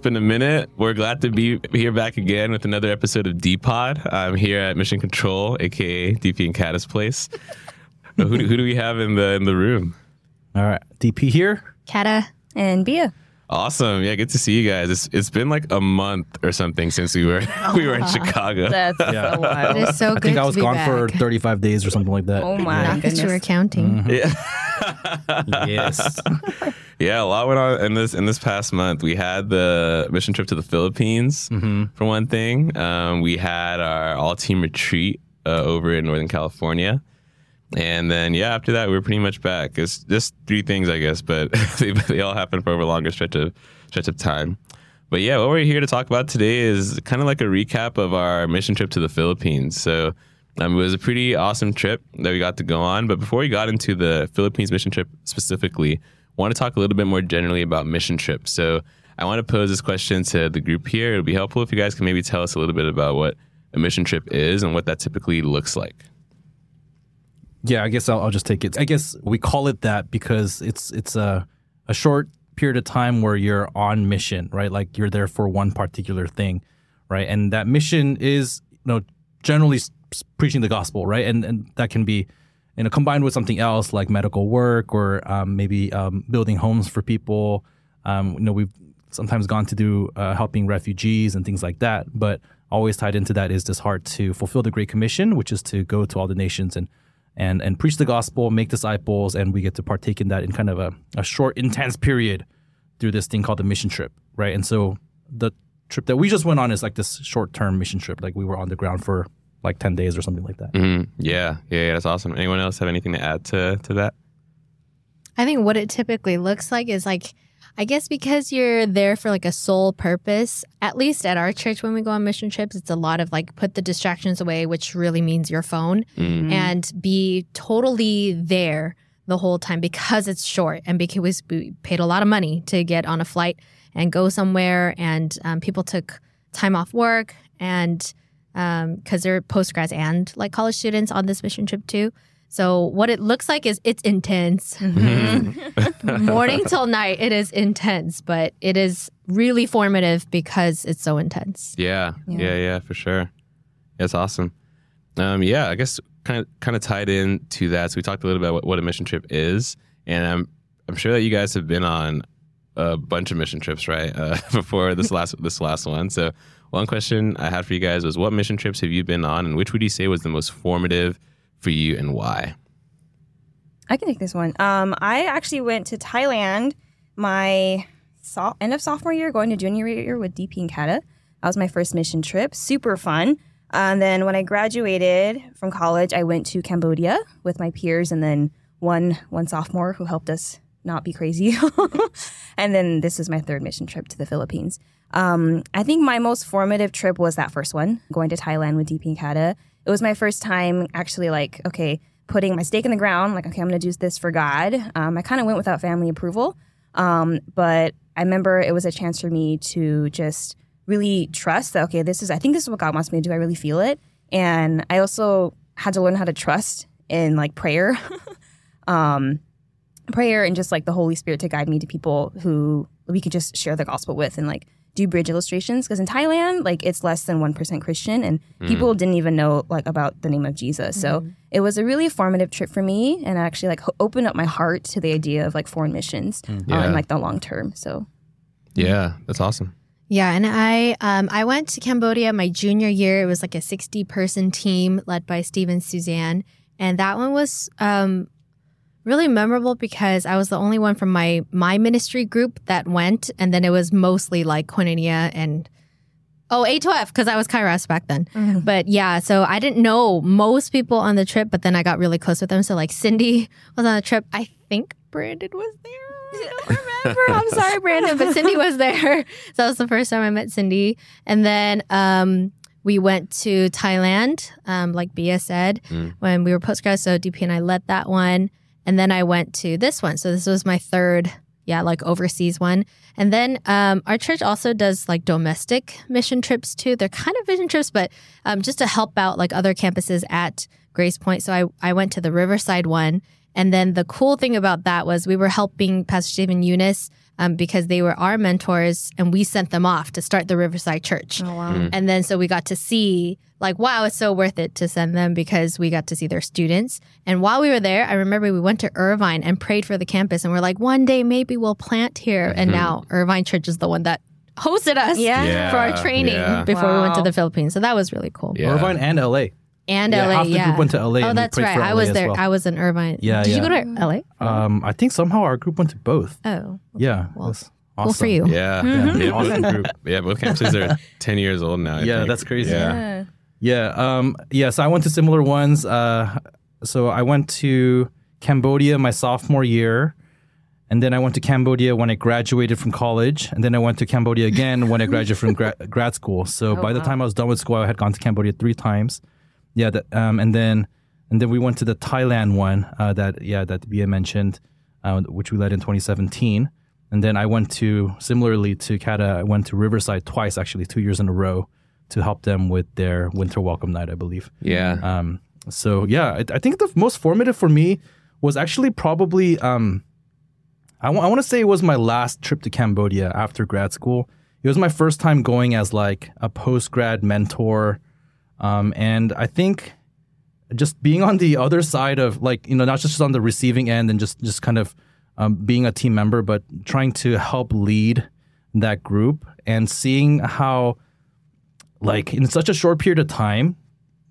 It's been a minute. We're glad to be here back again with another episode of D-Pod. I'm here at Mission Control, a.k.a. DP and Cata's place. Who do we have in the room? All right. DP here. Cata and Bia. Awesome. Yeah, good to see you guys. It's been like a month or something since we were in Chicago. That's a while. It is so good to be back. I think I was gone for 35 days or something like that. Oh my goodness. Not that you were counting. Mm-hmm. Yeah. Yes. Yeah, a lot went on in this past month. We had the mission trip to the Philippines, for one thing. We had our all-team retreat over in Northern California. And then, yeah, after that, we were pretty much back. It's just three things, I guess, but they all happened for over a longer stretch of time. But yeah, what we're here to talk about today is kind of like a recap of our mission trip to the Philippines. So it was a pretty awesome trip that we got to go on. But before we got into the Philippines mission trip specifically, I want to talk a little bit more generally about mission trips. So I want to pose this question to the group here. It would be helpful if you guys can maybe tell us a little bit about what a mission trip is and what that typically looks like. Yeah, I guess I'll just take it. I guess we call it that because it's a short period of time where you're on mission, right? Like you're there for one particular thing, right? And that mission is, generally preaching the gospel, right? And that can be, combined with something else like medical work or maybe building homes for people. We've sometimes gone to do helping refugees and things like that. But always tied into that is this heart to fulfill the Great Commission, which is to go to all the nations and preach the gospel, make disciples, and we get to partake in that in kind of a short, intense period through this thing called the mission trip, right? And so the trip that we just went on is like this short-term mission trip. Like we were on the ground for like 10 days or something like that. Mm-hmm. Yeah, that's awesome. Anyone else have anything to add to that? I think what it typically looks like is like, I guess because you're there for like a sole purpose, at least at our church when we go on mission trips, it's a lot of like put the distractions away, which really means your phone, and be totally there the whole time because it's short and because we paid a lot of money to get on a flight and go somewhere, and people took time off work and because they're postgrads and like college students on this mission trip too. So what it looks like is it's intense. Mm-hmm. Morning till night, it is intense, but it is really formative because it's so intense. Yeah, for sure. That's awesome. I guess kind of tied into that. So we talked a little bit about what a mission trip is, and I'm sure that you guys have been on a bunch of mission trips, right? Before this last one. So one question I had for you guys was, what mission trips have you been on, and which would you say was the most formative for you and why? I can take this one. I actually went to Thailand my end of sophomore year, going to junior year with DP and Cata. That was my first mission trip. Super fun. And then when I graduated from college, I went to Cambodia with my peers and then one sophomore who helped us not be crazy. And then this is my third mission trip to the Philippines. I think my most formative trip was that first one, going to Thailand with DP and Cata. It was my first time actually putting my stake in the ground, like, okay, I'm going to do this for God. I kind of went without family approval, but I remember it was a chance for me to just really trust that, okay, I think this is what God wants me to do. I really feel it. And I also had to learn how to trust in like prayer, prayer and just like the Holy Spirit to guide me to people who we could just share the gospel with and like do bridge illustrations, because in Thailand, like, it's less than 1% Christian, and people didn't even know like about the name of Jesus. So it was a really formative trip for me, and I actually like opened up my heart to the idea of like foreign missions in like the long term. So yeah, that's awesome. Yeah, and I went to Cambodia my junior year. It was like a 60-person team led by Steve and Suzanne, and that one was really memorable because I was the only one from my ministry group that went, and then it was mostly like Koinonia and A2F because I was Kairos back then. Mm-hmm. But yeah, so I didn't know most people on the trip, but then I got really close with them. So like Cindy was on the trip. I think Brandon was there. I don't remember. I'm sorry, Brandon, but Cindy was there. So that was the first time I met Cindy, and then we went to Thailand, like Bia said, when we were postgrad. So DP and I led that one. And then I went to this one. So this was my third, overseas one. And then our church also does like domestic mission trips too. They're kind of vision trips, but just to help out like other campuses at Grace Point. So I went to the Riverside one. And then the cool thing about that was we were helping Pastor Stephen Eunice because they were our mentors and we sent them off to start the Riverside Church. Oh, wow. Mm. And then so we got to see like, wow, it's so worth it to send them because we got to see their students. And while we were there, I remember we went to Irvine and prayed for the campus and we're like, one day maybe we'll plant here. And now Irvine Church is the one that hosted us for our training before we went to the Philippines. So that was really cool. Yeah. Irvine and LA. And LA, half the group went to LA. Oh, that's right. I was there. Well. I was in Irvine. Yeah, Did you go to LA? I think somehow our group went to both. Oh. Yeah. Well, awesome. For you. Yeah. Awesome group. Yeah, both campuses are 10 years old now. I think. That's crazy. Yeah. So I went to similar ones. So I went to Cambodia my sophomore year. And then I went to Cambodia when I graduated from college. And then I went to Cambodia again when I graduated from grad school. So by the time I was done with school, I had gone to Cambodia 3 times. Yeah, that, and then we went to the Thailand one that Bia mentioned, which we led in 2017. And then I went to, similarly to Cata, I went to Riverside twice, actually, 2 years in a row to help them with their winter welcome night, I believe. Yeah. I think the most formative for me was actually probably... I want to say it was my last trip to Cambodia after grad school. It was my first time going as like a post-grad mentor. And I think just being on the other side of like, you know, not just on the receiving end and just kind of being a team member, but trying to help lead that group and seeing how like in such a short period of time,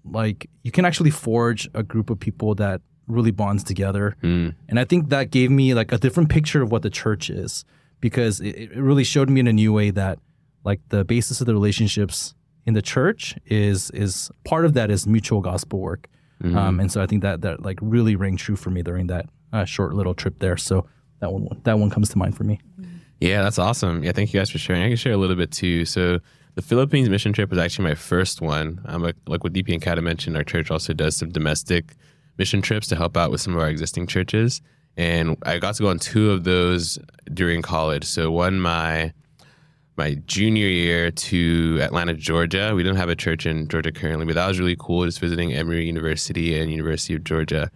like you can actually forge a group of people that really bonds together. Mm. And I think that gave me like a different picture of what the church is, because it really showed me in a new way that like the basis of the relationships in the church is part of that is mutual gospel work. Mm-hmm. And so I think that like really rang true for me during that short little trip there. So that one comes to mind for me. Yeah, that's awesome. Yeah, thank you guys for sharing. I can share a little bit too. So the Philippines mission trip was actually my first one. Like what DP and Cata mentioned, our church also does some domestic mission trips to help out with some of our existing churches. And I got to go on 2 of those during college. So one, my junior year to Atlanta, Georgia. We don't have a church in Georgia currently, but that was really cool, just visiting Emory University and University of Georgia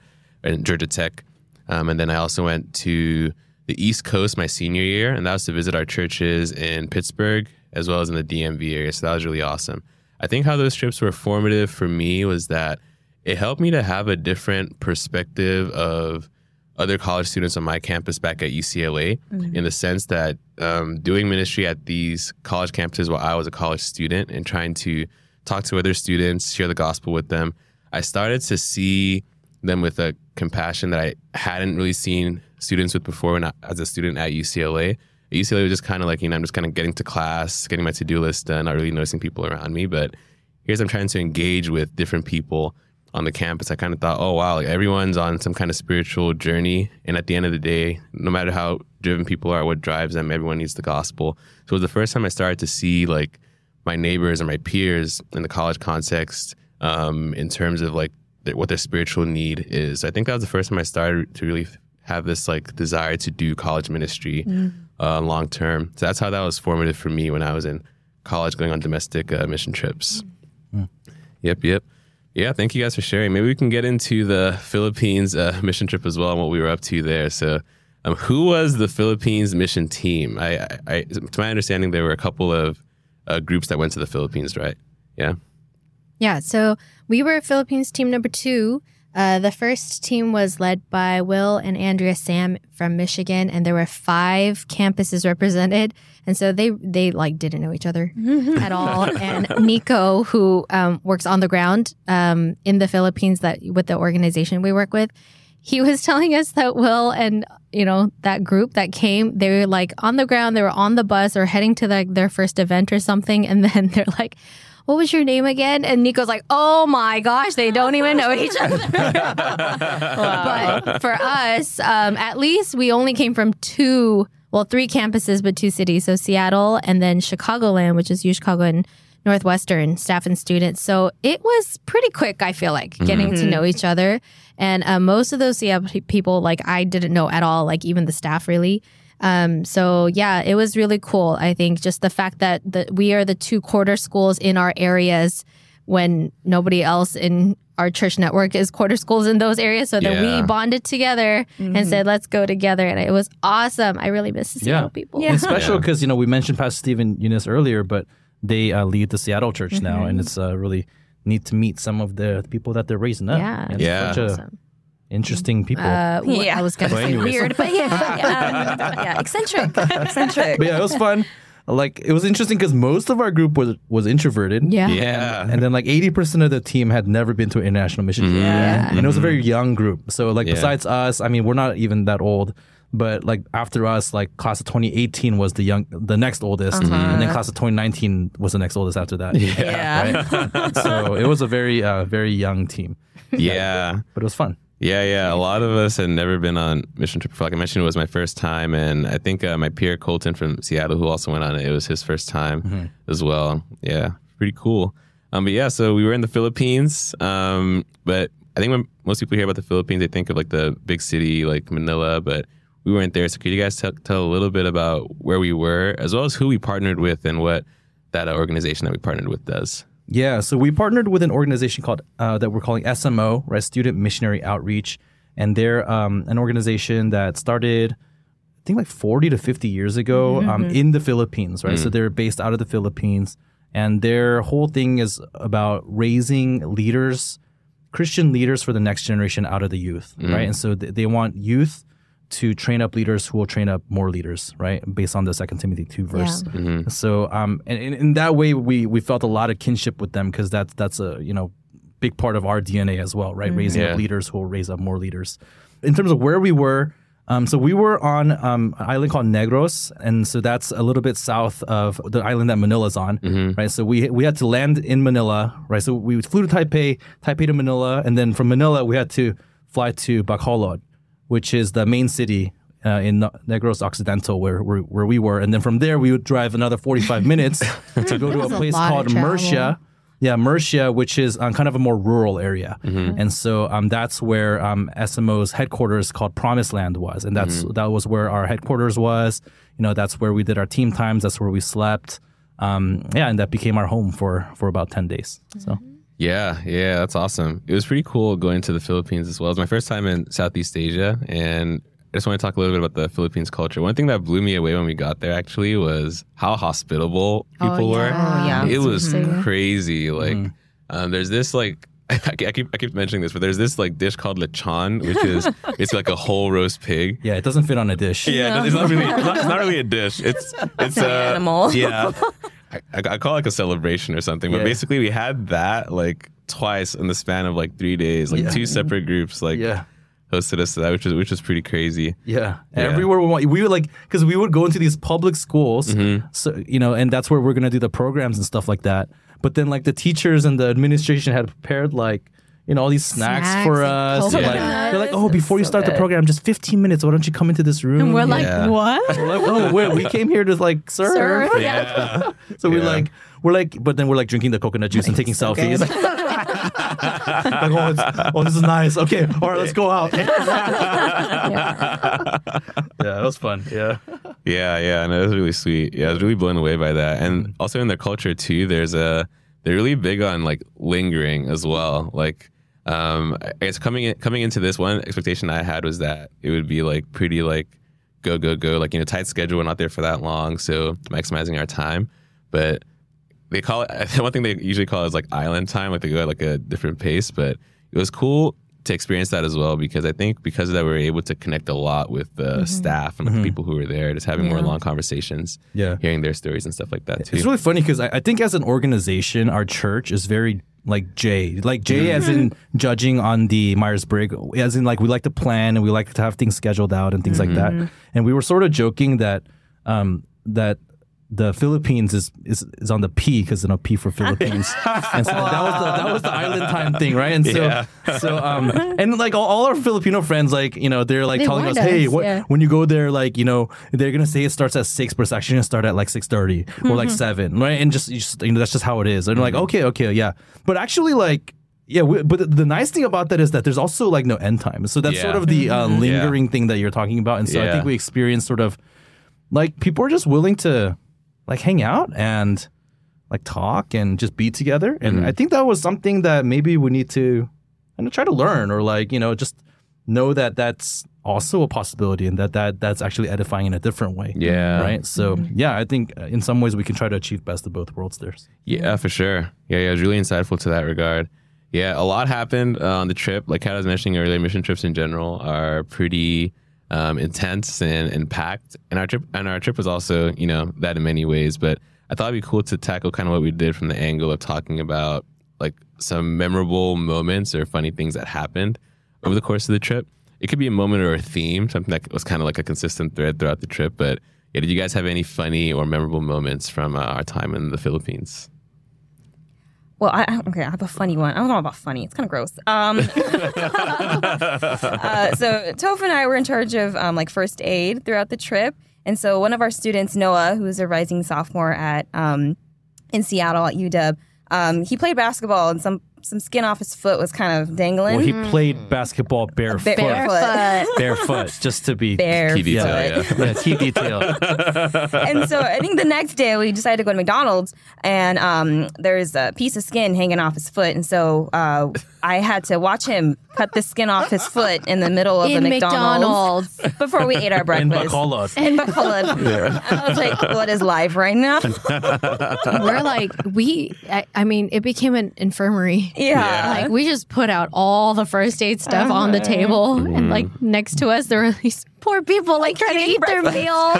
and Georgia Tech. And then I also went to the East Coast my senior year, and that was to visit our churches in Pittsburgh as well as in the DMV area. So that was really awesome. I think how those trips were formative for me was that it helped me to have a different perspective of other college students on my campus back at UCLA, mm-hmm. in the sense that doing ministry at these college campuses while I was a college student and trying to talk to other students, share the gospel with them, I started to see them with a compassion that I hadn't really seen students with before when I was a student at UCLA. At UCLA was just kind of like, you know, I'm just kind of getting to class, getting my to-do list done, not really noticing people around me. But here's I'm trying to engage with different people on the campus. I kind of thought, oh, wow, like everyone's on some kind of spiritual journey. And at the end of the day, no matter how driven people are, what drives them, everyone needs the gospel. So it was the first time I started to see like my neighbors and my peers in the college context in terms of like what their spiritual need is. I think that was the first time I started to really have this like desire to do college ministry long term. So that's how that was formative for me when I was in college going on domestic mission trips. Mm. Yep. Yeah, thank you guys for sharing. Maybe we can get into the Philippines mission trip as well and what we were up to there. So who was the Philippines mission team? I to my understanding, there were a couple of groups that went to the Philippines, right? Yeah. Yeah, so we were Philippines team number 2. The first team was led by Will and Andrea Sam from Michigan, and there were 5 campuses represented. And so they like didn't know each other at all. And Nico, who works on the ground in the Philippines with the organization we work with, he was telling us that Will and, you know, that group that came, they were like on the ground, they were on the bus or heading to their first event or something. And then they're like, what was your name again? And Nico's like, oh my gosh, they don't even know each other. Wow. But for us, at least we only came from 3 campuses, but 2 cities. So Seattle and then Chicagoland, which is UChicago and Northwestern staff and students. So it was pretty quick, I feel like, getting to know each other. And most of those Seattle people, like I didn't know at all, like even the staff really. So yeah, it was really cool. I think just the fact that we are the 2 quarter schools in our areas when nobody else in our church network is quarter schools in those areas. So that we bonded together and said, let's go together. And it was awesome. I really miss the Seattle people. Yeah. It's special because, you know, we mentioned Pastor Steve and Eunice earlier, but they lead the Seattle church now. And it's really neat to meet some of the people that they're raising up. Awesome. Interesting people. I was going to say weird, but eccentric. But yeah, it was fun. Like, it was interesting because most of our group was introverted. And then, like, 80% of the team had never been to an international mission. And it was a very young group. So, like, besides us, I mean, we're not even that old. But, like, after us, like, class of 2018 was the next oldest. And then class of 2019 was the next oldest after that. Right? So, it was a very, very young team. But it was fun. A lot of us had never been on mission trip before. Like I mentioned, it was my first time. And I think my peer, Colton from Seattle, who also went on it, it was his first time as well. Yeah, pretty cool. But yeah, so we were in the Philippines. But I think when most people hear about the Philippines, they think of like the big city, like Manila. But we weren't there. So could you guys tell a little bit about where we were, as well as who we partnered with and what that organization that we partnered with does? Yeah, so we partnered with an organization called that we're calling SMO, right? Student Missionary Outreach, and they're an organization that started, I think, like 40 to 50 years ago in the Philippines, right? So they're based out of the Philippines, and their whole thing is about raising leaders, Christian leaders for the next generation out of the youth, right? And so they want youth to train up leaders who will train up more leaders, right? Based on the Second Timothy 2 verse. So, and in that way, we felt a lot of kinship with them because that's a, you know, big part of our DNA as well, right? Raising up leaders who will raise up more leaders. In terms of where we were, so we were on an island called Negros, and so that's a little bit south of the island that Manila's on, right? So we had to land in Manila, right? So we flew to Taipei, Taipei to Manila, and then from Manila, we had to fly to Bacolod, which is the main city in Negros Occidental where we were. And then from there, we would drive another 45 minutes to go to a place called Murcia. Yeah, Murcia, which is kind of a more rural area. And so that's where SMO's headquarters called Promised Land was. And that's that was where our headquarters was. You know, that's where we did our team times. That's where we slept. Yeah, and that became our home for about 10 days. So. Yeah, that's awesome. It was pretty cool going to the Philippines as well. It was my first time in Southeast Asia, and I just want to talk a little bit about the Philippines culture. One thing that blew me away when we got there, actually, was how hospitable people were. It was crazy. Like, there's this, like, I keep mentioning this, but there's this like dish called lechon, which is it's like a whole roast pig. Yeah, it doesn't fit on a dish. Yeah, no. it's not really a dish. It's an animal. Yeah. I call it like a celebration or something, but basically we had that like twice in the span of like 3 days, like two separate groups like hosted us to that, which was pretty crazy. Everywhere we would, like, because we would go into these public schools, so, you know, and that's where we're gonna do the programs and stuff like that. But then like the teachers and the administration had prepared like, you know, all these snacks for us. Like, they're like, oh, before you start the program, just 15 minutes, why don't you come into this room? And we're like, what? We're like, oh, we came here to like serve. So we're like drinking the coconut juice and taking selfies. Like, oh, this is nice. Okay, all right, let's go out. Yeah, it was fun. Yeah, no, it was really sweet. Yeah, I was really blown away by that. And also in their culture too, they're really big on like lingering as well. Like, I guess coming into this, one expectation I had was that it would be like pretty like go, like, you know, tight schedule. We're not there for that long, so maximizing our time. But they call it, one thing they usually call it is like island time. Like they go at like a different pace, but it was cool to experience that as well, because I think because of that, we were able to connect a lot with the staff and like, the people who were there, just having more long conversations, hearing their stories and stuff like that too. It's really funny because I think as an organization, our church is very like Jay as in judging on the Myers-Briggs, as in like we like to plan and we like to have things scheduled out and things like that. And we were sort of joking that that the Philippines is on the P, because, you know, P for Philippines. And so that was the island time thing, right? And so and like all our Filipino friends, like, you know, they're like telling us, hey, when you go there, like, you know, they're gonna say it starts at 6, but it's actually gonna start at like 6:30 or like 7, right? And you know, that's just how it is. And like, okay, yeah. But actually, like, but the nice thing about that is that there's also like no end time. So that's sort of the lingering thing that you're talking about. And so I think we experienced sort of like people are just willing to like hang out and like talk and just be together. And I think that was something that maybe we need to and try to learn, or like, you know, just know that that's also a possibility and that's actually edifying in a different way. Yeah. Right. So yeah, I think in some ways we can try to achieve best of both worlds there. Yeah, for sure. Yeah. It was really insightful to that regard. Yeah. A lot happened on the trip. Like Kat was mentioning earlier, mission trips in general are pretty intense and packed. And our trip was also, you know, that in many ways, but I thought it'd be cool to tackle kind of what we did from the angle of talking about like some memorable moments or funny things that happened over the course of the trip. It could be a moment or a theme, something that was kind of like a consistent thread throughout the trip. But yeah, did you guys have any funny or memorable moments from our time in the Philippines? Well, I have a funny one. I don't know about funny. It's kind of gross. So Tof and I were in charge of like first aid throughout the trip. And so one of our students, Noah, who is a rising sophomore at in Seattle at UW, he played basketball and some skin off his foot was kind of dangling. Well, he played basketball barefoot. Barefoot, just to be key detail. Yeah, key detail. And so I think the next day we decided to go to McDonald's, and there's a piece of skin hanging off his foot. And so I had to watch him cut the skin off his foot in the middle of the McDonald's before we ate our breakfast. In Bacolod. Yeah. I was like, what is life right now? We're like, it became an infirmary. Yeah. Like, we just put out all the first aid stuff on the table. Mm-hmm. And, like, next to us, there were these poor people, like, trying to eat breakfast. Their meal.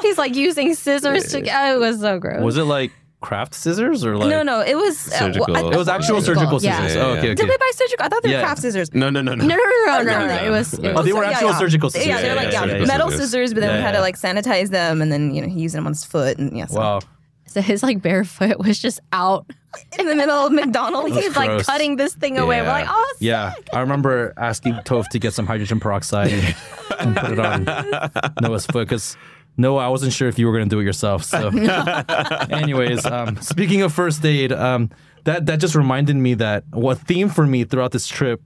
he's, like, using scissors to... Oh, it was so gross. Was it, like, craft scissors or like... No, it was... Surgical. It was actual surgical scissors. Yeah. Oh, okay. Did we buy surgical? I thought they were craft scissors. No. No. It was... Oh, they were actual surgical scissors. Yeah, they were like metal scissors, but then we had to like sanitize them, and then, you know, he used them on his foot. And yeah. So. Wow. So his like bare foot was just out in the middle of McDonald's. He's like cutting this thing away. We're like, oh, sick. Yeah. I remember asking Tof to get some hydrogen peroxide and put it on Noah's foot because... No, I wasn't sure if you were going to do it yourself. So, anyways, speaking of first aid, that just reminded me that what theme for me throughout this trip,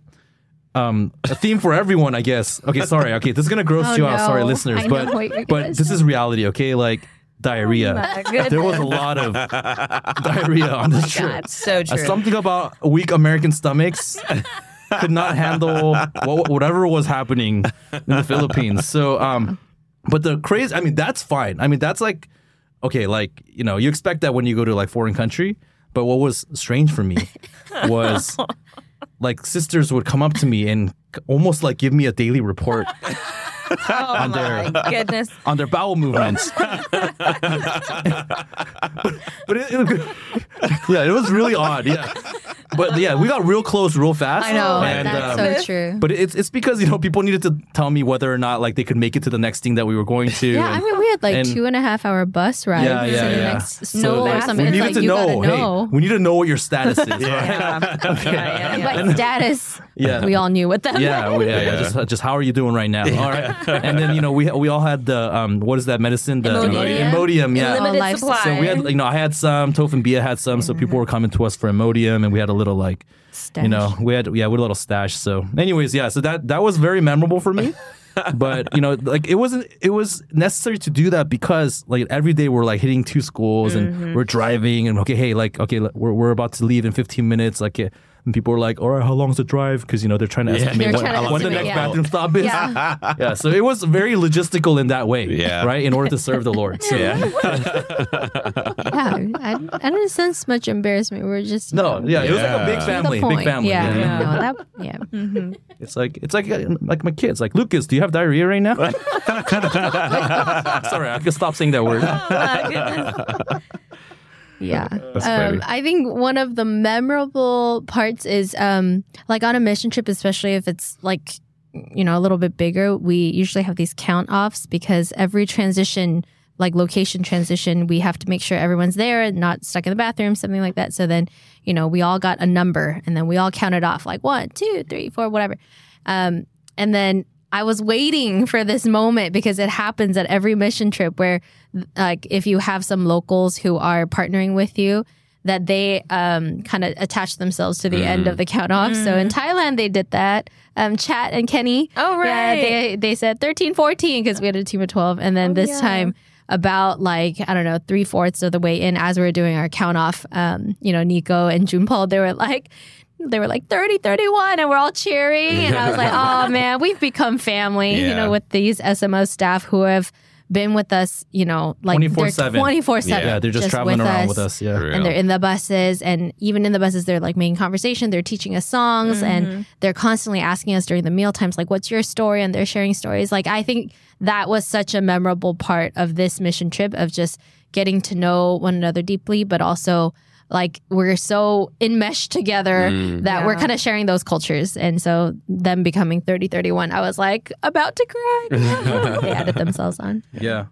a theme for everyone, I guess. Okay, sorry. Okay, this is going to gross out. Sorry, listeners. But this is reality, okay? Like diarrhea. Oh, there was a lot of diarrhea on this trip. God, so true. Something about weak American stomachs. Could not handle whatever was happening in the Philippines. So, but the crazy, I mean, that's fine. I mean, that's like, okay, like, you know, you expect that when you go to like foreign country. But what was strange for me was like sisters would come up to me and almost like give me a daily report on their bowel movements. But it was really odd. Yeah. But yeah, we got real close real fast. I know, and that's so true. But it's because, you know, people needed to tell me whether or not like they could make it to the next thing that we were going to. Yeah, and, I mean, we had like 2.5 hour bus ride. Yeah. Next so or something. We needed to know. Hey, we need to know what your status is. Status. Yeah, we all knew what that meant. Yeah. Just how are you doing right now? All right. And then, you know, we all had the what is that medicine? The Imodium. Yeah. Limited supply. So we had, you know, I had some. Tof and Bia had some. So people were coming to us for Imodium, and we had a little like, stash. You know, we had a little stash. So, anyways, yeah. So that was very memorable for me. But you know, like it was necessary to do that because like every day we're like hitting two schools and we're driving and we're about to leave in 15 minutes. Like, and people are like, all right, how long is the drive? Because, you know, they're trying to estimate when the next bathroom stop is. Yeah. Yeah. So it was very logistical in that way, right? In order to serve the Lord. So. Yeah. I didn't sense much embarrassment. We were just... it was like a big family. Yeah. It's like my kids. Like, Lucas, do you have diarrhea right now? Sorry, I can stop saying that word. Oh, my goodness. Yeah. I think one of the memorable parts is like on a mission trip, especially if it's like, you know, a little bit bigger, we usually have these count offs because every transition, like location transition, we have to make sure everyone's there and not stuck in the bathroom, something like that. So then, you know, we all got a number and then we all counted off like 1, 2, 3, 4, whatever. And then I was waiting for this moment because it happens at every mission trip where like if you have some locals who are partnering with you, that they kind of attach themselves to the end of the count-off. So in Thailand, they did that. Chat and Kenny. Oh, right. Yeah, they said 13, 14 because we had a team of 12. And then this time about, like, I don't know, 3/4 of the way in, as we were doing our count off, you know, Nico and Junpol, they were like 30, 31, and we're all cheering. And I was like, oh man, we've become family, yeah. you know, with these SMO staff who have been with us, you know, like 24/7. Yeah, they're just traveling around with us. Yeah. And they're in the buses, and even in the buses, they're like making conversation. They're teaching us songs, mm-hmm. and they're constantly asking us during the meal times, like, what's your story? And they're sharing stories. Like, I think that was such a memorable part of this mission trip, of just getting to know one another deeply, but also, like, we're so enmeshed together that yeah. we're kind of sharing those cultures. And so them becoming 30, 31, I was like, about to cry. They added themselves on. Yeah.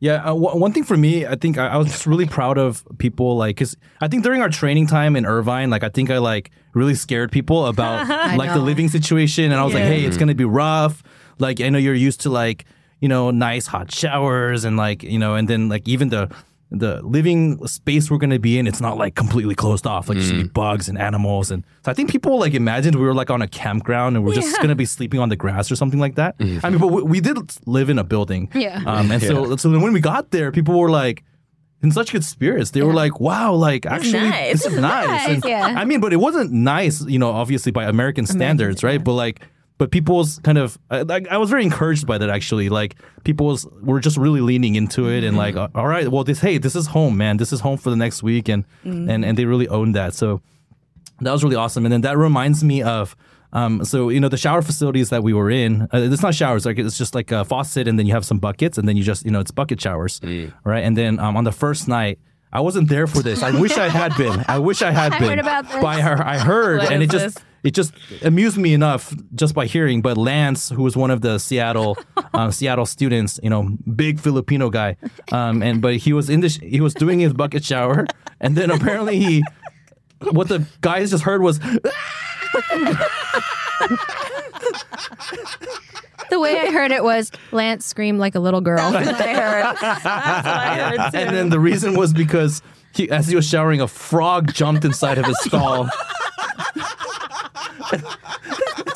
Yeah. One thing for me, I think I was just really proud of people, like, because I think during our training time in Irvine, like, I think I, like, really scared people about, like, the living situation. And I was like, hey, it's going to be rough. Like, I know you're used to, like, you know, nice hot showers and, like, you know, and then, like, even the living space we're going to be in, it's not like completely closed off. Like, there's going to be bugs and animals. And so I think people, like, imagined we were, like, on a campground and we're just going to be sleeping on the grass or something like that. Mm-hmm. I mean, but we did live in a building. Yeah. So when we got there, people were, like, in such good spirits. They were like, wow, like, actually, this is nice. And, I mean, but it wasn't nice, you know, obviously by American standards, right? But, like, but people's kind of, like, I was very encouraged by that, actually. Like, people's were just really leaning into it and like, all right, well, this is home, man. This is home for the next week. And, and they really owned that. So that was really awesome. And then that reminds me of, so, you know, the shower facilities that we were in, it's not showers, like, it's just like a faucet, and then you have some buckets, and then you just, you know, it's bucket showers, right? And then on the first night, I wasn't there for this. I wish I had been. I heard about this. It just amused me enough just by hearing. But Lance, who was one of the Seattle students, you know, big Filipino guy, but he was doing his bucket shower, and then apparently what the guys just heard was. The way I heard it was Lance screamed like a little girl. That's what I heard. That's what I heard too. And then the reason was because as he was showering, a frog jumped inside of his stall.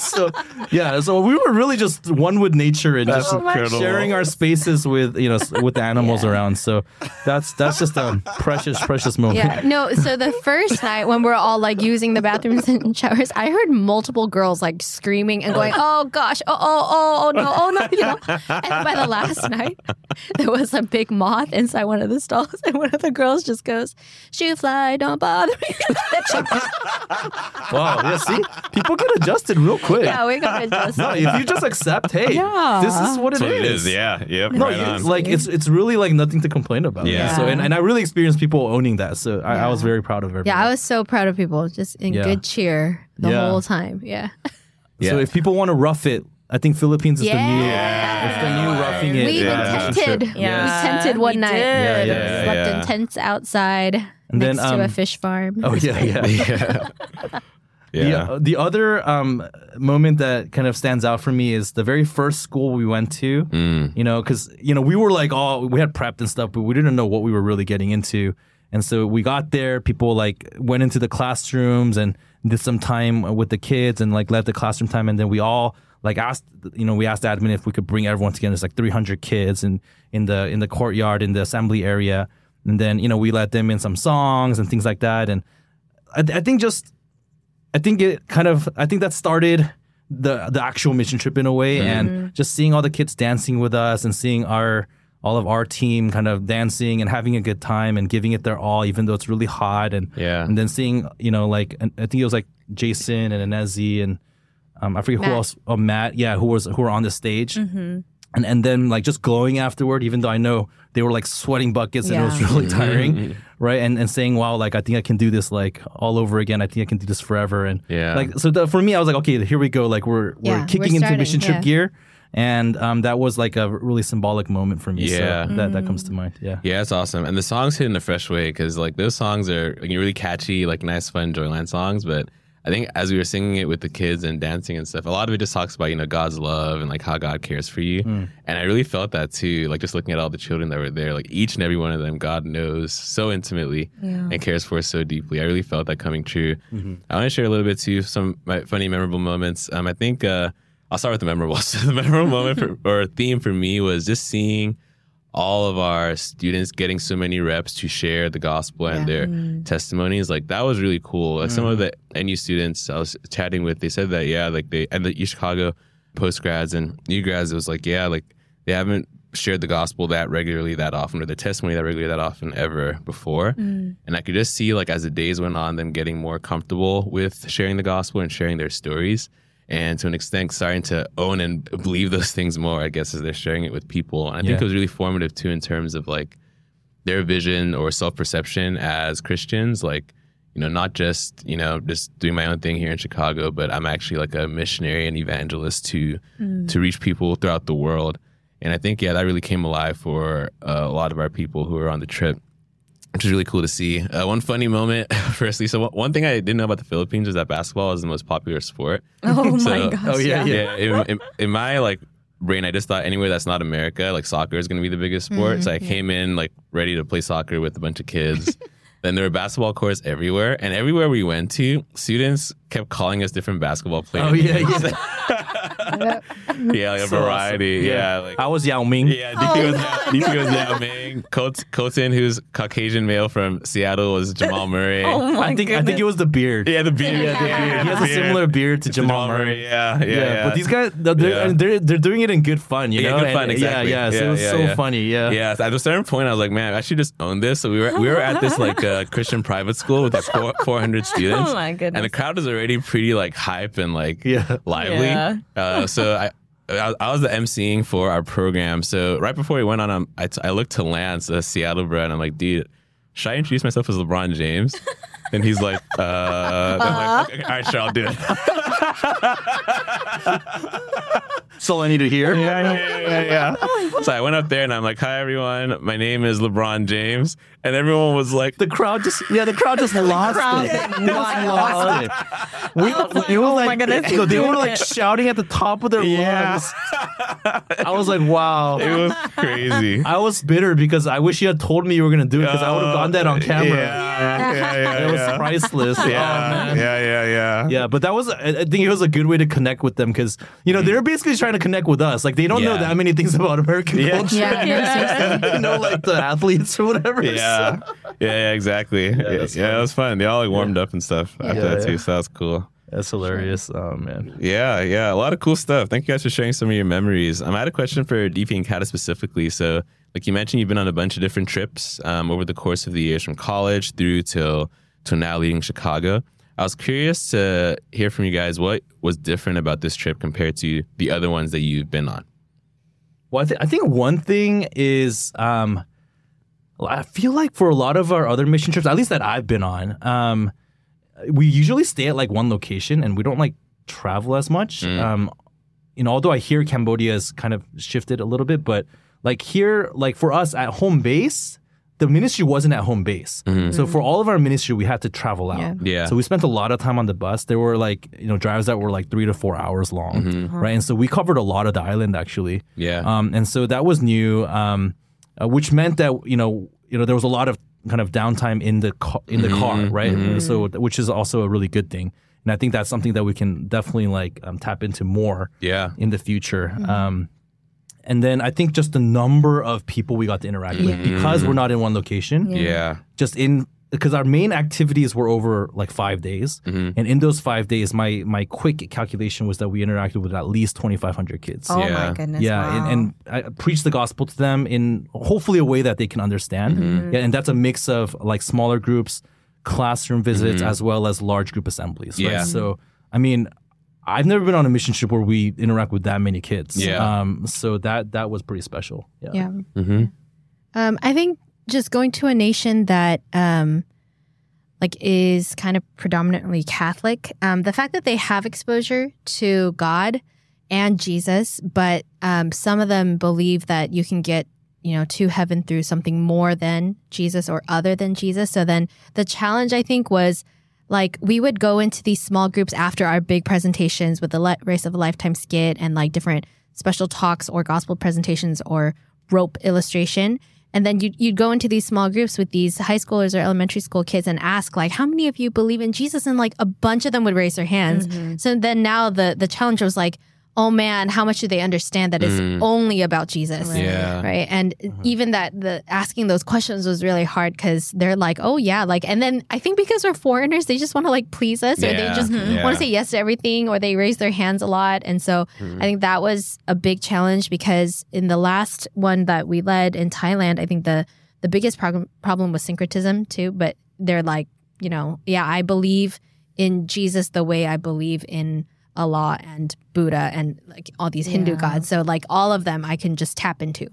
So we were really just one with nature and just sharing our spaces with, you know, with the animals around. So that's just a precious moment. Yeah. No. So the first night when we're all like using the bathrooms and showers, I heard multiple girls like screaming and going, "Oh gosh, oh no!" You know. And by the last night, there was a big moth inside one of the stalls, and one of the girls just goes, "Shoe fly, don't bother me." Wow. Yeah. See, people get adjusted real quick. Yeah, we got adjusted. No, if you just accept, hey, this is what it is. Yeah, yep. No, it's really like nothing to complain about. Yeah. So and I really experienced people owning that. So I was very proud of everybody. Yeah, I was so proud of people, just in good cheer the whole time. Yeah. So if people want to rough it, I think Philippines is the new. Yeah. It's the new roughing it. We tented one night. Yeah. Slept in tents outside next to a fish farm. Oh yeah. Yeah. The other moment that kind of stands out for me is the very first school we went to, you know, because, you know, we were like, we had prepped and stuff, but we didn't know what we were really getting into. And so we got there, people like went into the classrooms and did some time with the kids and like left the classroom time. And then we all like asked the admin if we could bring everyone together. It's like 300 kids and in the courtyard, in the assembly area. And then, you know, we let them in some songs and things like that. And I think that started the actual mission trip in a way, and just seeing all the kids dancing with us and seeing all of our team kind of dancing and having a good time and giving it their all, even though it's really hot, and then seeing, you know, like, I think it was like Jason and Inezi and I forget Matt. Who else, Matt, who were on the stage, and then like just glowing afterward, even though I know they were like sweating buckets and it was really tiring. Right, and saying, wow, like, I think I can do this, like, all over again. I think I can do this forever. And like, so for me, I was like, okay, here we go. Like, we're kicking into mission trip gear. And that was like a really symbolic moment for me. Yeah. So that comes to mind. Yeah. Yeah, it's awesome. And the songs hit in a fresh way, because like those songs are like really catchy, like nice, fun Joyland songs. But I think as we were singing it with the kids and dancing and stuff, a lot of it just talks about, you know, God's love and like how God cares for you. And I really felt that too, like just looking at all the children that were there, like each and every one of them, God knows so intimately and cares for us so deeply. I really felt that coming true. I want to share a little bit too, some funny, memorable moments. I think I'll start with the memorable. So the memorable moment or theme for me was just seeing all of our students getting so many reps to share the gospel and their testimonies, like that was really cool. Like some of the NU students I was chatting with, they said that, and the UChicago post-grads and new grads, it was like, they haven't shared the gospel that regularly that often, or the testimony that regularly that often ever before. And I could just see, like, as the days went on, them getting more comfortable with sharing the gospel and sharing their stories. And to an extent, starting to own and believe those things more, I guess, as they're sharing it with people. And I think it was really formative, too, in terms of, like, their vision or self-perception as Christians. Like, you know, not just, you know, just doing my own thing here in Chicago, but I'm actually, like, a missionary and evangelist to reach people throughout the world. And I think, that really came alive for a lot of our people who were on the trip, which is really cool to see. One funny moment, firstly. So one thing I didn't know about the Philippines is that basketball is the most popular sport. Oh, so, my gosh. Oh, yeah. In my, like, brain, I just thought anywhere that's not America, like, soccer is going to be the biggest sport. So I came in, like, ready to play soccer with a bunch of kids. Then there were basketball courts everywhere. And everywhere we went to, students kept calling us different basketball players. Like a so variety. Awesome. Like, I was Yao Ming. DP was Yao Ming. Koten, who's Caucasian male from Seattle, was Jamal Murray. I think it was the beard. Yeah, the beard. He has a similar beard to Jamal Murray. Yeah. But these guys, they're doing it in good fun, you know? Good fun, exactly. So it was so funny. So at a certain point, I was like, man, I should just own this. So we were at this, like, Christian private school with like 400 students. Oh my goodness. And the crowd is already pretty, like, hype and, like, lively. So I was the emceeing for our program. So right before we went on, I looked to Lance, a Seattle bro, and I'm like, dude, should I introduce myself as LeBron James? And he's like, I'm like, okay, all right, sure, I'll do it. So I need to hear. Yeah. So I went up there and I'm like, hi, everyone. My name is LeBron James. And everyone was like, the crowd just lost it. It was like, oh my goodness, so they were like shouting at the top of their lungs. I was like, wow. It was crazy. I was bitter because I wish you had told me you were going to do it, because I would have done that on camera. It was priceless. But that was, I think it was a good way to connect with them, because, you know, they're basically trying to connect with us. Like, they don't know that many things about American culture. They know, like, the athletes or whatever. Exactly. It was fun. They all, like, warmed up and stuff after that too. So that was cool. That's hilarious. Oh, man. Yeah. A lot of cool stuff. Thank you guys for sharing some of your memories. I had a question for DP and Cata specifically. So, like you mentioned, you've been on a bunch of different trips over the course of the years, from college through till now, leading Chicago. I was curious to hear from you guys what was different about this trip compared to the other ones that you've been on. Well, I think one thing is, I feel like for a lot of our other mission trips, at least that I've been on, we usually stay at, like, one location, and we don't, like, travel as much. You know, although I hear Cambodia's kind of shifted a little bit, but, like, here, like, for us at home base, the ministry wasn't at home base. So for all of our ministry, we had to travel out. So we spent a lot of time on the bus. There were, like, you know, drives that were like 3 to 4 hours long, right? And so we covered a lot of the island, actually. And so that was new, which meant that, you know, there was a lot of kind of downtime in the car, right? So, which is also a really good thing. And I think that's something that we can definitely, like, tap into more in the future. And then I think just the number of people we got to interact with, because we're not in one location. Just in, because our main activities were over, like, 5 days. And in those 5 days, my quick calculation was that we interacted with at least 2,500 kids. Oh, my goodness. Wow. And I preached the gospel to them in hopefully a way that they can understand. And that's a mix of, like, smaller groups, classroom visits, as well as large group assemblies. Right? So, I mean, I've never been on a mission trip where we interact with that many kids. So that was pretty special. I think just going to a nation that like is kind of predominantly Catholic, the fact that they have exposure to God and Jesus, but some of them believe that you can get, you know, to heaven through something more than Jesus or other than Jesus. So then the challenge, I think, was, like, we would go into these small groups after our big presentations with the Race of a Lifetime skit and, like, different special talks or gospel presentations or rope illustration. And then you'd go into these small groups with these high schoolers or elementary school kids and ask, like, how many of you believe in Jesus? And, like, a bunch of them would raise their hands. So then now the challenge was, like, oh man, how much do they understand that it's only about Jesus? Right. Yeah. Right. And even that, asking those questions was really hard because they're like, oh yeah. Like, and then I think because we're foreigners, they just want to like please us or they just want to say yes to everything or they raise their hands a lot. And so I think that was a big challenge because in the last one that we led in Thailand, I think the biggest problem was syncretism too, but they're like, you know, yeah, I believe in Jesus the way I believe in Allah and Buddha and like all these Hindu gods. So like all of them I can just tap into.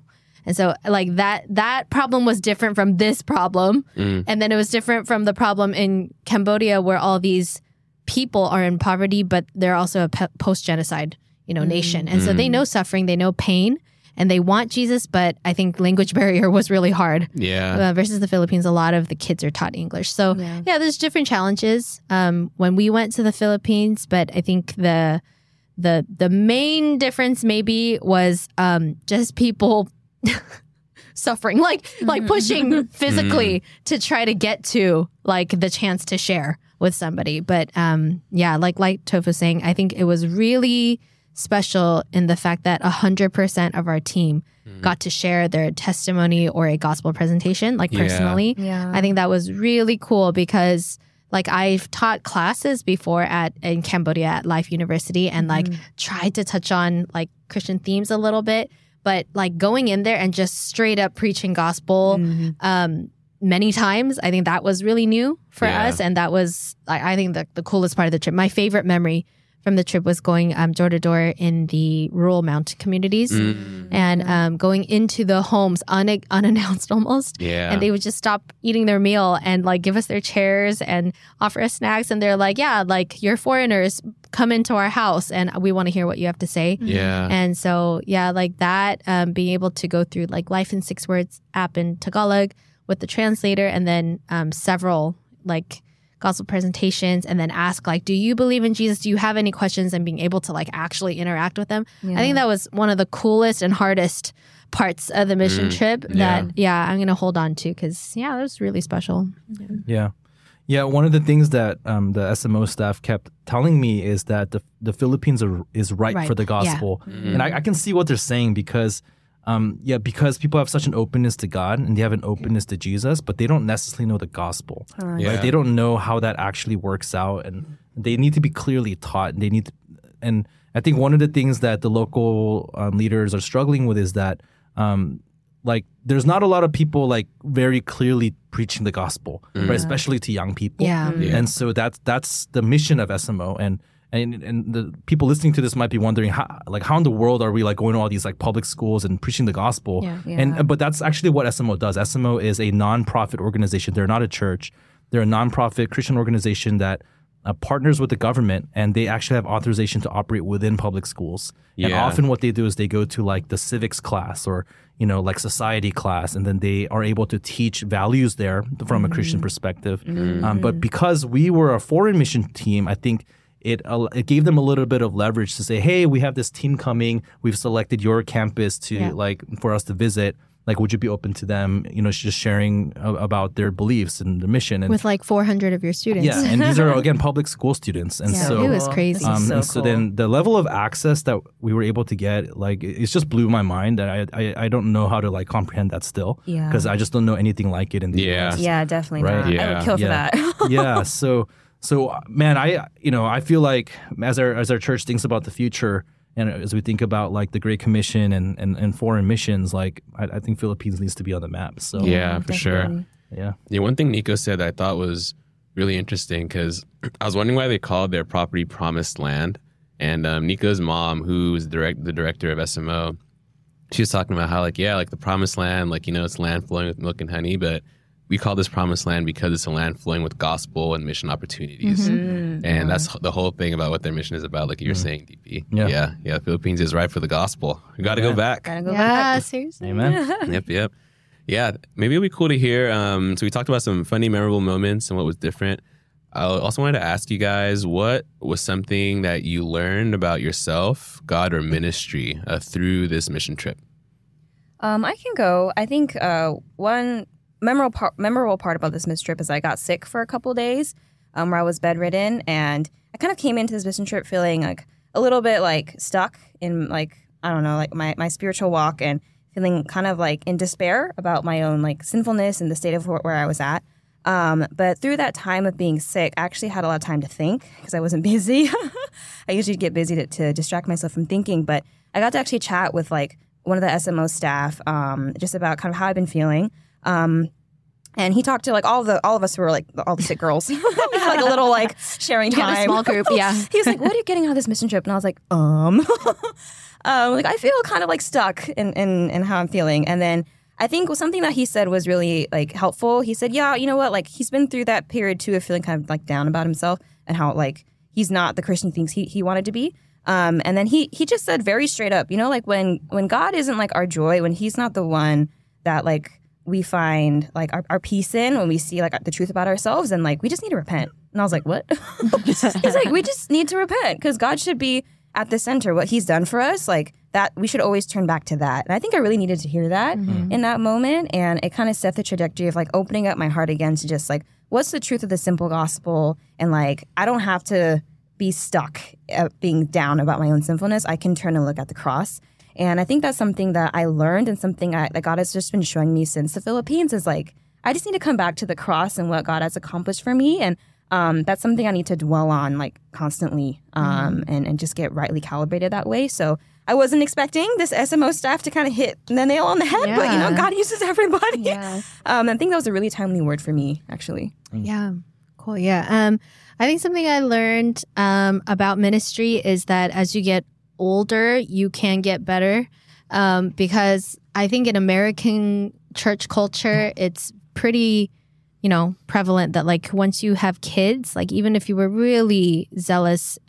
And so like that problem was different from this problem. And then it was different from the problem in Cambodia where all these people are in poverty, but they're also a post-genocide, you know, nation. And so they know suffering, they know pain and they want Jesus. But I think language barrier was really hard. Yeah. Versus the Philippines, a lot of the kids are taught English. So yeah there's different challenges when we went to the Philippines. But I think the main difference maybe was just people suffering, like pushing physically to try to get to like the chance to share with somebody. But yeah, like Tof was saying, I think it was really special in the fact that 100% of our team got to share their testimony or a gospel presentation, like personally. Yeah. I think that was really cool because like I've taught classes before in Cambodia at Life University and like tried to touch on like Christian themes a little bit, but like going in there and just straight up preaching gospel many times, I think that was really new for us. And that was, I think the coolest part of the trip. My favorite memory from the trip was going door to door in the rural mountain communities and going into the homes unannounced almost. Yeah. And they would just stop eating their meal and like give us their chairs and offer us snacks. And they're like, yeah, like you're foreigners, come into our house and we want to hear what you have to say. Yeah. And so, yeah, like that, being able to go through like Life in 6 Words app in Tagalog with the translator and then several like gospel presentations and then ask like, do you believe in Jesus? Do you have any questions? And being able to like actually interact with them. Yeah. I think that was one of the coolest and hardest parts of the mission trip that, I'm going to hold on to because, that was really special. Yeah. One of the things that the SMO staff kept telling me is that the Philippines is ripe for the gospel. Yeah. And I can see what they're saying because people have such an openness to God and they have an openness to Jesus, but they don't necessarily know the gospel. Right? They don't know how that actually works out, and they need to be clearly taught. And and I think one of the things that the local leaders are struggling with is that, there's not a lot of people like very clearly preaching the gospel, right? Especially to young people. Yeah. Yeah. And so that's the mission of SMO. And the people listening to this might be wondering, how in the world are we like going to all these like public schools and preaching the gospel? Yeah, yeah. But that's actually what SMO does. SMO is a nonprofit organization. They're not a church. They're a nonprofit Christian organization that partners with the government, and they actually have authorization to operate within public schools. Yeah. And often what they do is they go to like the civics class or like society class, and then they are able to teach values there from a Christian perspective. Mm-hmm. But because we were a foreign mission team, I think it gave them a little bit of leverage to say, hey, we have this team coming. We've selected your campus to for us to visit. Like, would you be open to them, just sharing about their beliefs and their mission? And with like 400 of your students. Yeah, and these are, again, public school students. And so it was crazy. So then the level of access that we were able to get, like, it just blew my mind. And I don't know how to like comprehend that still. Yeah. Because I just don't know anything like it in the US. Yeah, definitely not. Yeah. I would kill for that. So man, I feel like as our church thinks about the future and as we think about like the Great Commission and foreign missions, like I think Philippines needs to be on the map. So yeah, for definitely. Sure. Yeah. Yeah. One thing Nico said that I thought was really interesting because I was wondering why they called their property Promised Land. And Nico's mom, who is the director of SMO, she was talking about how the Promised Land, it's land flowing with milk and honey, but we call this Promised Land because it's a land flowing with gospel and mission opportunities. Mm-hmm. And that's the whole thing about what their mission is about. Like you were saying, DP. Yeah. Yeah. The Philippines is ripe for the gospel. We got to go back. Got to go back. Yeah, seriously. Amen. Yep. Yeah. Maybe it'd be cool to hear. So we talked about some funny, memorable moments and what was different. I also wanted to ask you guys, what was something that you learned about yourself, God, or ministry through this mission trip? I can go. I think one memorable part about this mission trip is I got sick for a couple days where I was bedridden, and I kind of came into this mission trip feeling like a little bit like stuck in like, I don't know, like my spiritual walk and feeling kind of like in despair about my own like sinfulness and the state of where I was at. But through that time of being sick, I actually had a lot of time to think because I wasn't busy. I usually get busy to distract myself from thinking. But I got to actually chat with like one of the SMO staff just about kind of how I've been feeling. And he talked to like all of us who were like all the sick girls, like a little like sharing time, a small group. Yeah, he was like, "What are you getting out of this mission trip?" And I was like, like I feel kind of like stuck in how I'm feeling." And then I think something that he said was really like helpful. He said, "Yeah, you know what? Like he's been through that period too of feeling kind of like down about himself and how like he's not the Christian things he wanted to be." And then he just said very straight up, you know, like when God isn't like our joy, when He's not the one that like we find like our peace in, when we see like the truth about ourselves, and like we just need to repent. And I was like, what? He's like, we just need to repent because God should be at the center. What He's done for us, like that, we should always turn back to that. And I think I really needed to hear that in that moment, and it kind of set the trajectory of like opening up my heart again to just like what's the truth of the simple gospel, and like I don't have to be stuck at being down about my own sinfulness. I can turn and look at the cross. And I think that's something that I learned, and something that God has just been showing me since the Philippines is like, I just need to come back to the cross and what God has accomplished for me. And that's something I need to dwell on like constantly and just get rightly calibrated that way. So I wasn't expecting this SMO staff to kind of hit the nail on the head, but you know, God uses everybody. Yeah. I think that was a really timely word for me, actually. Yeah. Cool. Yeah. I think something I learned about ministry is that as you get older, you can get better because I think in American church culture, it's pretty, you know, prevalent that like once you have kids, like even if you were really zealous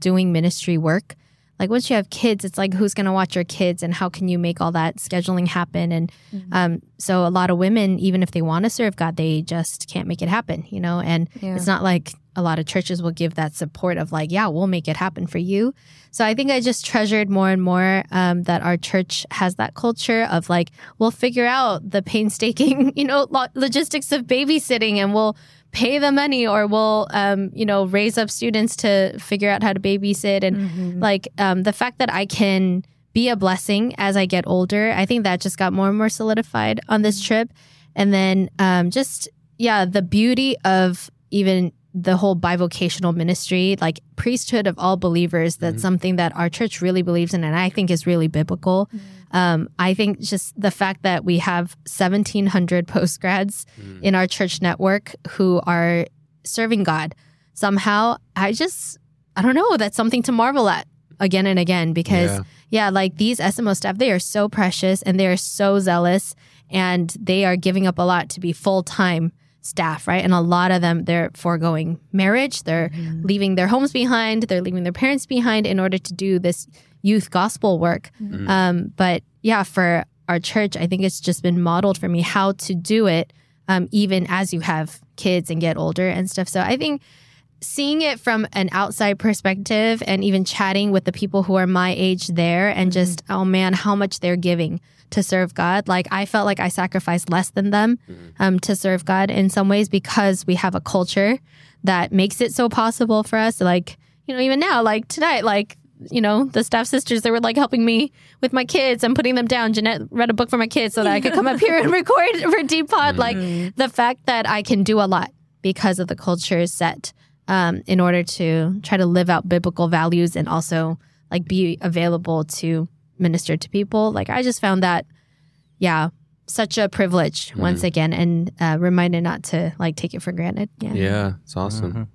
doing ministry work, like once you have kids, it's like who's going to watch your kids and how can you make all that scheduling happen? And so a lot of women, even if they want to serve God, they just can't make it happen, you know, and it's not like a lot of churches will give that support of like, yeah, we'll make it happen for you. So I think I just treasured more and more that our church has that culture of like, we'll figure out the painstaking, you know, logistics of babysitting, and we'll pay the money, or we'll, you know, raise up students to figure out how to babysit. And like the fact that I can be a blessing as I get older, I think that just got more and more solidified on this trip. And then just, yeah, the beauty of even the whole bivocational ministry, like priesthood of all believers, that's something that our church really believes in and I think is really biblical. I think just the fact that we have 1,700 postgrads in our church network who are serving God somehow, I don't know, that's something to marvel at again and again because, like these SMO staff, they are so precious and they are so zealous and they are giving up a lot to be full-time staff, right? And a lot of them, they're foregoing marriage, they're leaving their homes behind, they're leaving their parents behind in order to do this youth gospel work. But yeah, for our church, I think it's just been modeled for me how to do it even as you have kids and get older and stuff. So I think seeing it from an outside perspective and even chatting with the people who are my age there and just, oh man, how much they're giving to serve God. Like I felt like I sacrificed less than them to serve God in some ways because we have a culture that makes it so possible for us. Like, you know, even now, like tonight, like, you know, the staff sisters, they were like helping me with my kids and putting them down. Jeanette read a book for my kids so that I could come up here and record for Depod. Like the fact that I can do a lot because of the culture set in order to try to live out biblical values and also like be available to minister to people. Like I just found that, yeah, such a privilege once again, and reminded not to like take it for granted. Yeah, it's awesome.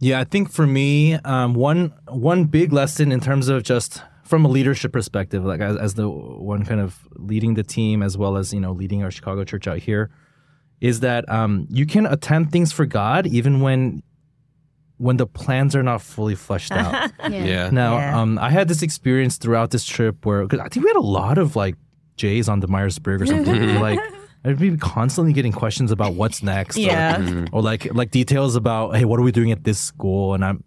Yeah, I think for me, one big lesson in terms of just from a leadership perspective, like as the one kind of leading the team as well as, you know, leading our Chicago church out here, is that you can attempt things for God even when the plans are not fully fleshed out. I had this experience throughout this trip where, because I think we had a lot of like J's on the Myers-Briggs or something. Like I'd be constantly getting questions about what's next, or like details about, hey, what are we doing at this school? And I'm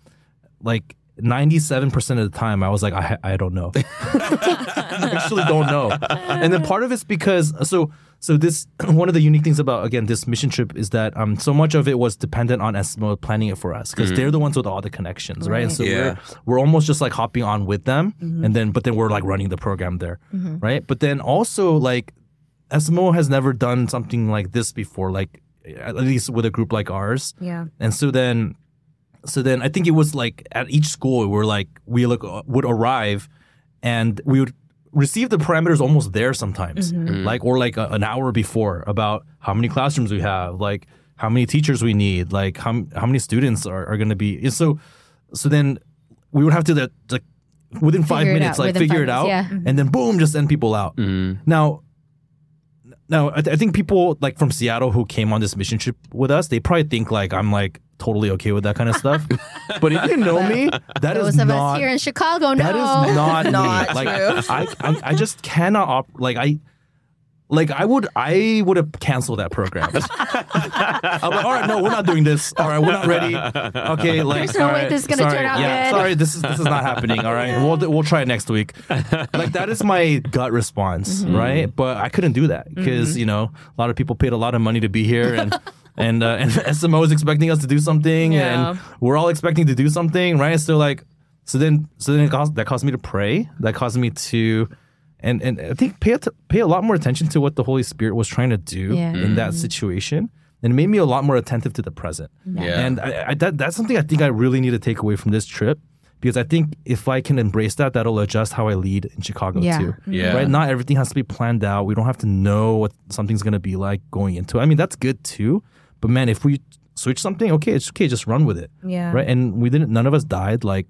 like 97% of the time I was like, I don't know. I actually don't know. And then part of it's because, so So this, one of the unique things about, again, this mission trip is that so much of it was dependent on Esmo planning it for us, because they're the ones with all the connections, right? And so we're almost just like hopping on with them, and then but then we're like running the program there, right? But then also like Esmo has never done something like this before, like at least with a group like ours. Yeah. And so then I think it was like at each school we're like would arrive and we would receive the parameters almost there sometimes, like or like an hour before about how many classrooms we have, like how many teachers we need, like how many students are going to be. And so then we would have to like within 5 minutes like figure it out, and then boom, just send people out. Now I think people like from Seattle who came on this mission trip with us, they probably think like I'm like totally okay with that kind of stuff. But if you know me, that those is of not us here in Chicago. That is not, not me. Like true. I just cannot I would have canceled that program. I'm like, all right, no, we're not doing this. All right, we're not ready. Okay, like, there's no way this is gonna turn out good. Sorry, this is not happening. All right, we'll try it next week. Like that is my gut response, right? But I couldn't do that because you know a lot of people paid a lot of money to be here, and SMO is expecting us to do something, and we're all expecting to do something, right? So like, so then that caused me to pray. That caused me to. And I think pay a lot more attention to what the Holy Spirit was trying to do in that situation, and it made me a lot more attentive to the present. Yeah. And that's something I think I really need to take away from this trip, because I think if I can embrace that, that'll adjust how I lead in Chicago too. Yeah. Right? Not everything has to be planned out. We don't have to know what something's going to be like going into it. I mean, that's good too, but man, if we switch something, okay, just run with it. Yeah. Right? And we didn't. None of us died. Like.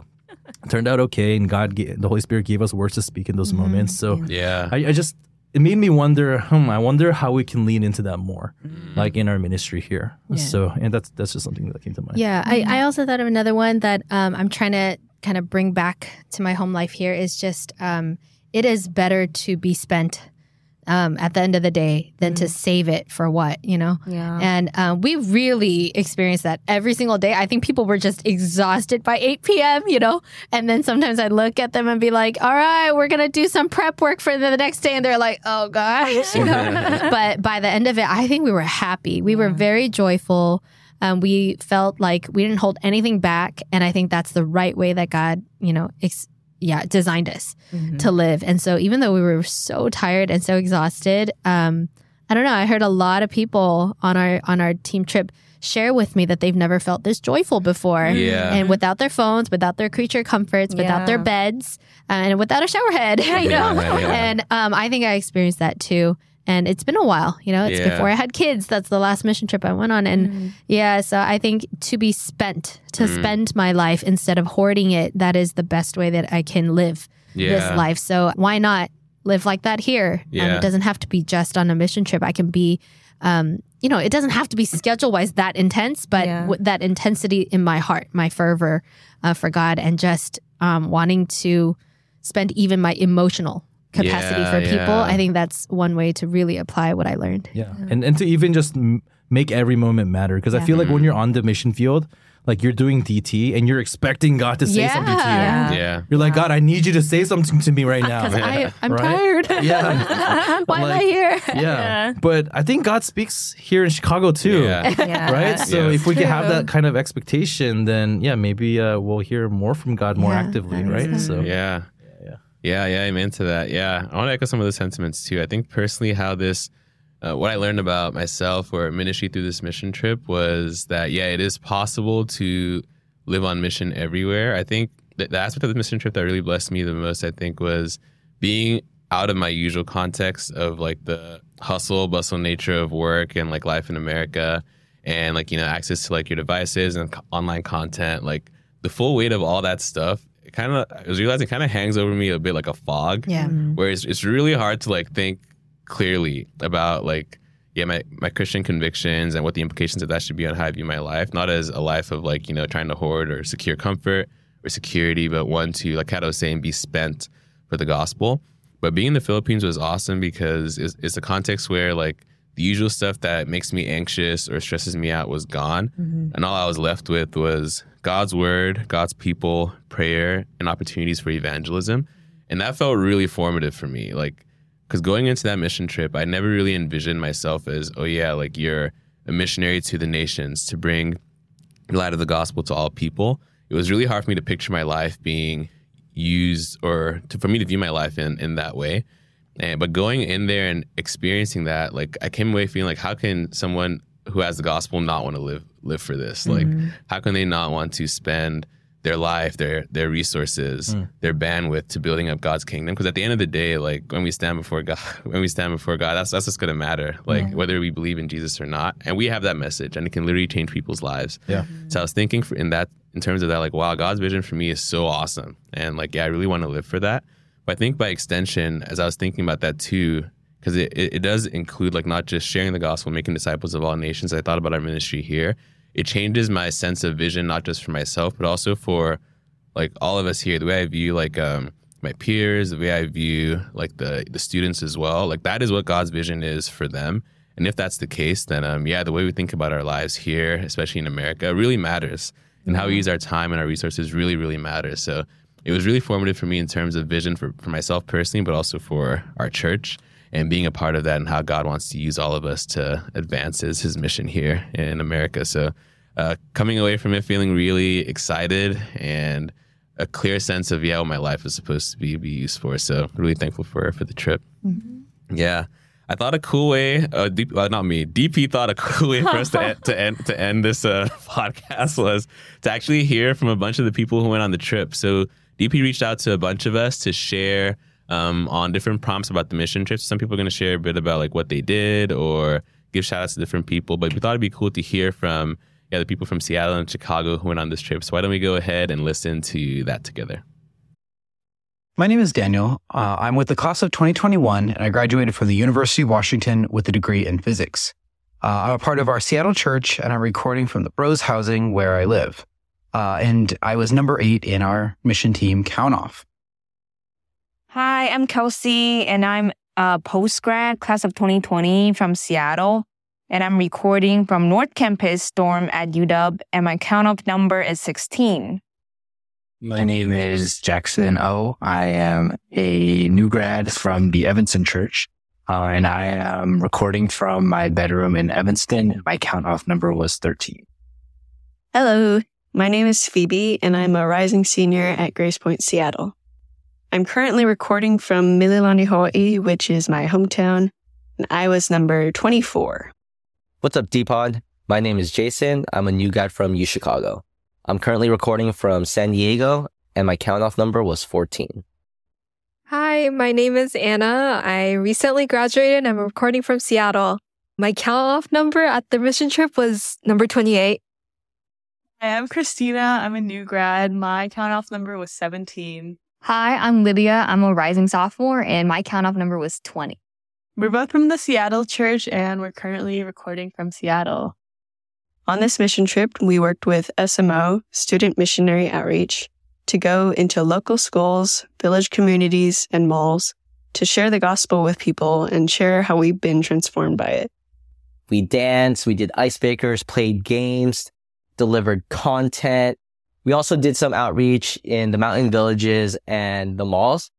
Turned out okay, and the Holy Spirit gave us words to speak in those moments. So it made me wonder. I wonder how we can lean into that more, like in our ministry here. Yeah. So, and that's just something that came to mind. Yeah, I also thought of another one that I'm trying to kind of bring back to my home life here. Is just it is better to be spent at the end of the day than to save it for what, you know? Yeah. And we really experienced that every single day. I think people were just exhausted by 8 p.m., you know? And then sometimes I'd look at them and be like, all right, we're going to do some prep work for the next day. And they're like, oh, gosh. You know? But by the end of it, I think we were happy. We were very joyful. We felt like we didn't hold anything back. And I think that's the right way that God, you know, designed us to live. And so even though we were so tired and so exhausted, I don't know, I heard a lot of people on our team trip share with me that they've never felt this joyful before. Yeah. And without their phones, without their creature comforts, without their beds, and without a shower head, you know? And I think I experienced that too. And it's been a while, you know, it's before I had kids. That's the last mission trip I went on. And so I think to be spent, to spend my life instead of hoarding it, that is the best way that I can live this life. So why not live like that here? It doesn't have to be just on a mission trip. I can be, you know, it doesn't have to be schedule-wise that intense, but that intensity in my heart, my fervor for God, and just wanting to spend even my emotional capacity for people. I think that's one way to really apply what I learned. And to even just make every moment matter, because I feel like when you're on the mission field, like you're doing DT and you're expecting God to say something to you. You're like, God, I need you to say something to me right now. Because I'm tired. Why am I here? But I think God speaks here in Chicago too. Right? So if we can have that kind of expectation, then maybe we'll hear more from God more actively, right? So Yeah, I'm into that. Yeah, I want to echo some of those sentiments too. I think personally how this, what I learned about myself or ministry through this mission trip was that, it is possible to live on mission everywhere. I think the aspect of the mission trip that really blessed me the most, I think, was being out of my usual context of like the hustle, bustle nature of work and like life in America and like, you know, access to like your devices and online content, like the full weight of all that stuff. I was realizing it hangs over me a bit like a fog, where it's really hard to like think clearly about like, my Christian convictions and what the implications of that should be on how I view my life, not as a life of like, you know, trying to hoard or secure comfort or security, but one to, like Cata was saying, be spent for the gospel. But being in the Philippines was awesome because it's a context where like the usual stuff that makes me anxious or stresses me out was gone. And all I was left with was God's word, God's people, prayer, and opportunities for evangelism. And that felt really formative for me. Like Because going into that mission trip, I never really envisioned myself as, oh yeah, like you're a missionary to the nations to bring the light of the gospel to all people. It was really hard for me to picture my life being used or for me to view my life in that way. But going in there and experiencing that, like I came away feeling like, how can someone who has the gospel not want to live for this? Mm-hmm. Like, how can they not want to spend their life, their resources, their bandwidth to building up God's kingdom? Because at the end of the day, like when we stand before God, that's what's going to matter. Like whether we believe in Jesus or not, and we have that message, and it can literally change people's lives. Yeah. Mm-hmm. So I was thinking in terms of that, like wow, God's vision for me is so awesome, and like yeah, I really want to live for that. But I think by extension, as I was thinking about that too, because it does include like not just sharing the gospel, making disciples of all nations. I thought about our ministry here. It changes my sense of vision, not just for myself, but also for like all of us here, the way I view like my peers, the way I view like the students as well. Like that is what God's vision is for them. And if that's the case, then yeah, the way we think about our lives here, especially in America, really matters. And how we use our time and our resources really, really matters. So it was really formative for me in terms of vision for myself personally, but also for our church. And being a part of that and how God wants to use all of us to advance his mission here in America. So coming away from it feeling really excited and a clear sense of, yeah, what my life is supposed to be used for. So really thankful for the trip. Mm-hmm. Yeah. I thought a cool way, DP thought a cool way for us to end this podcast was to actually hear from a bunch of the people who went on the trip. So DP reached out to a bunch of us to share on different prompts about the mission trips. Some people are going to share a bit about like what they did or give shout outs to different people. But we thought it'd be cool to hear from the people from Seattle and Chicago who went on this trip. So why don't we go ahead and listen to that together? My name is Daniel. I'm with the class of 2021, and I graduated from the University of Washington with a degree in physics. I'm a part of our Seattle church, and I'm recording from the Bros housing where I live. And I was number 8 in our mission team count-off. Hi, I'm Kelsey, and I'm a post-grad class of 2020 from Seattle, and I'm recording from North Campus dorm at UW, and my count-off number is 16. My name is Jackson O. I am a new grad from the Evanston Church, and I am recording from my bedroom in Evanston. My count-off number was 13. Hello, my name is Phoebe, and I'm a rising senior at Grace Point, Seattle. I'm currently recording from Mililani, Hawaii, which is my hometown, and I was number 24. What's up, D-Pod? My name is Jason. I'm a new guy from UChicago. I'm currently recording from San Diego, and my count-off number was 14. Hi, my name is Anna. I recently graduated, and I'm recording from Seattle. My count-off number at the mission trip was number 28. Hi, I'm Christina. I'm a new grad. My count-off number was 17. Hi, I'm Lydia. I'm a rising sophomore, and my count-off number was 20. We're both from the Seattle Church, and we're currently recording from Seattle. On this mission trip, we worked with SMO, Student Missionary Outreach, to go into local schools, village communities, and malls to share the gospel with people and share how we've been transformed by it. We danced, we did ice bakers, played games, delivered content. We also did some outreach in the mountain villages and the malls,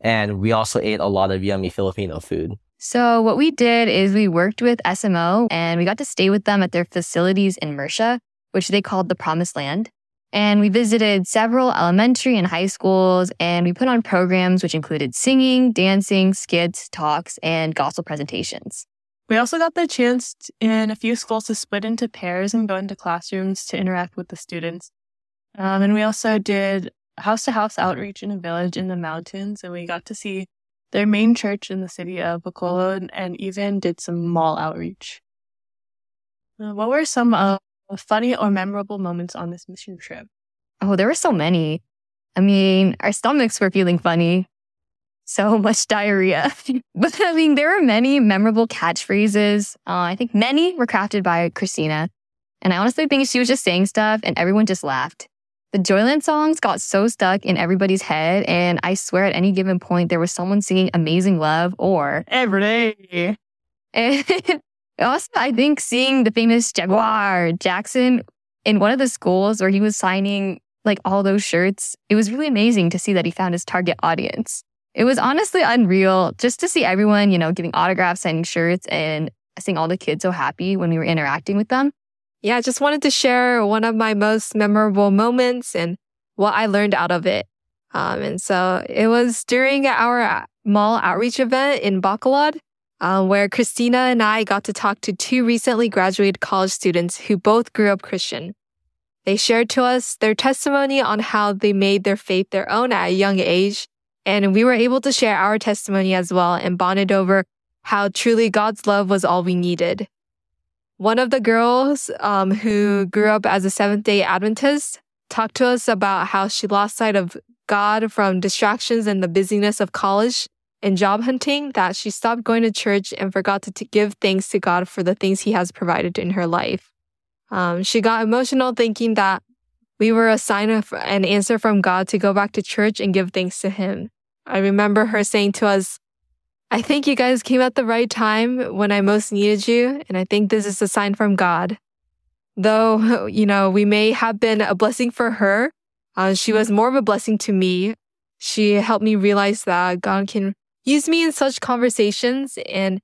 and we also ate a lot of yummy Filipino food. So what we did is we worked with SMO, and we got to stay with them at their facilities in Murcia, which they called the Promised Land. And we visited several elementary and high schools, and we put on programs which included singing, dancing, skits, talks, and gospel presentations. We also got the chance in a few schools to split into pairs and go into classrooms to interact with the students. And we also did house-to-house outreach in a village in the mountains, and we got to see their main church in the city of Bacolod, and even did some mall outreach. What were some funny or memorable moments on this mission trip? Oh, there were so many. I mean, our stomachs were feeling funny. So much diarrhea. But I mean, there were many memorable catchphrases. I think many were crafted by Christina. And I honestly think she was just saying stuff, and everyone just laughed. The Joyland songs got so stuck in everybody's head, and I swear at any given point there was someone singing Amazing Love or Every Day. And also, I think seeing the famous Jaguar Jackson in one of the schools where he was signing like all those shirts, it was really amazing to see that he found his target audience. It was honestly unreal just to see everyone, you know, giving autographs, signing shirts, and seeing all the kids so happy when we were interacting with them. Yeah, I just wanted to share one of my most memorable moments and what I learned out of it. And so it was during our mall outreach event in Bacolod, where Christina and I got to talk to two recently graduated college students who both grew up Christian. They shared to us their testimony on how they made their faith their own at a young age. And we were able to share our testimony as well and bonded over how truly God's love was all we needed. One of the girls who grew up as a Seventh-day Adventist talked to us about how she lost sight of God from distractions and the busyness of college and job hunting, that she stopped going to church and forgot to give thanks to God for the things He has provided in her life. She got emotional thinking that we were a sign of an answer from God to go back to church and give thanks to Him. I remember her saying to us, "I think you guys came at the right time when I most needed you, and I think this is a sign from God." Though, you know, we may have been a blessing for her, she was more of a blessing to me. She helped me realize that God can use me in such conversations, and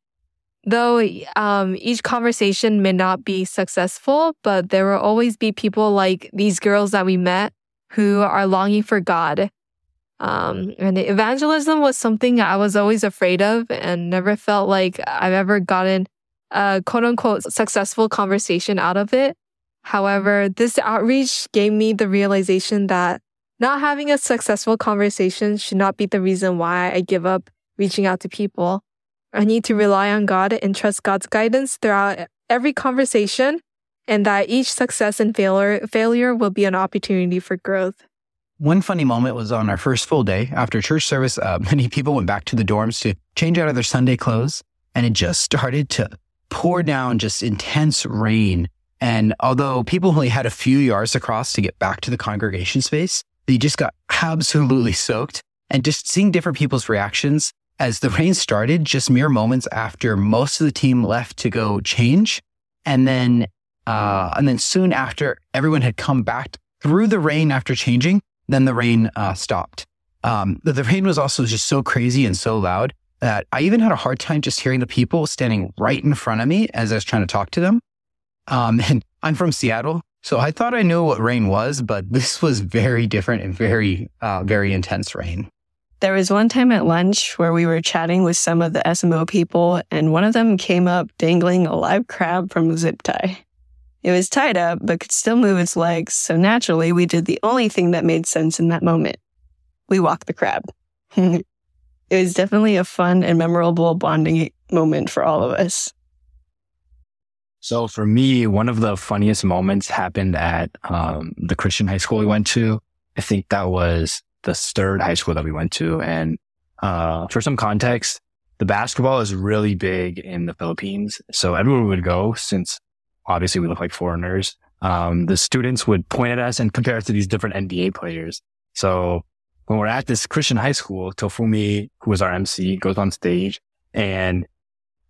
though each conversation may not be successful, but there will always be people like these girls that we met who are longing for God. And evangelism was something I was always afraid of and never felt like I've ever gotten a quote-unquote successful conversation out of it. However, this outreach gave me the realization that not having a successful conversation should not be the reason why I give up reaching out to people. I need to rely on God and trust God's guidance throughout every conversation, and that each success and failure will be an opportunity for growth. One funny moment was on our first full day. After church service, many people went back to the dorms to change out of their Sunday clothes, and it just started to pour down just intense rain. And although people only had a few yards across to get back to the congregation space, they just got absolutely soaked. And just seeing different people's reactions as the rain started, just mere moments after most of the team left to go change. And then soon after everyone had come back through the rain after changing, then the rain stopped. The rain was also just so crazy and so loud that I even had a hard time just hearing the people standing right in front of me as I was trying to talk to them. And I'm from Seattle, so I thought I knew what rain was, but this was very different and very intense rain. There was one time at lunch where we were chatting with some of the SMO people, and one of them came up dangling a live crab from a zip tie. It was tied up, but could still move its legs, so naturally we did the only thing that made sense in that moment. We walked the crab. It was definitely a fun and memorable bonding moment for all of us. So for me, one of the funniest moments happened at the Christian high school we went to. I think that was the third high school that we went to. And for some context, the basketball is really big in the Philippines. So everyone would go, since obviously we look like foreigners. The students would point at us and compare us to these different NBA players. So when we're at this Christian high school, Tofumi, who was our MC, goes on stage and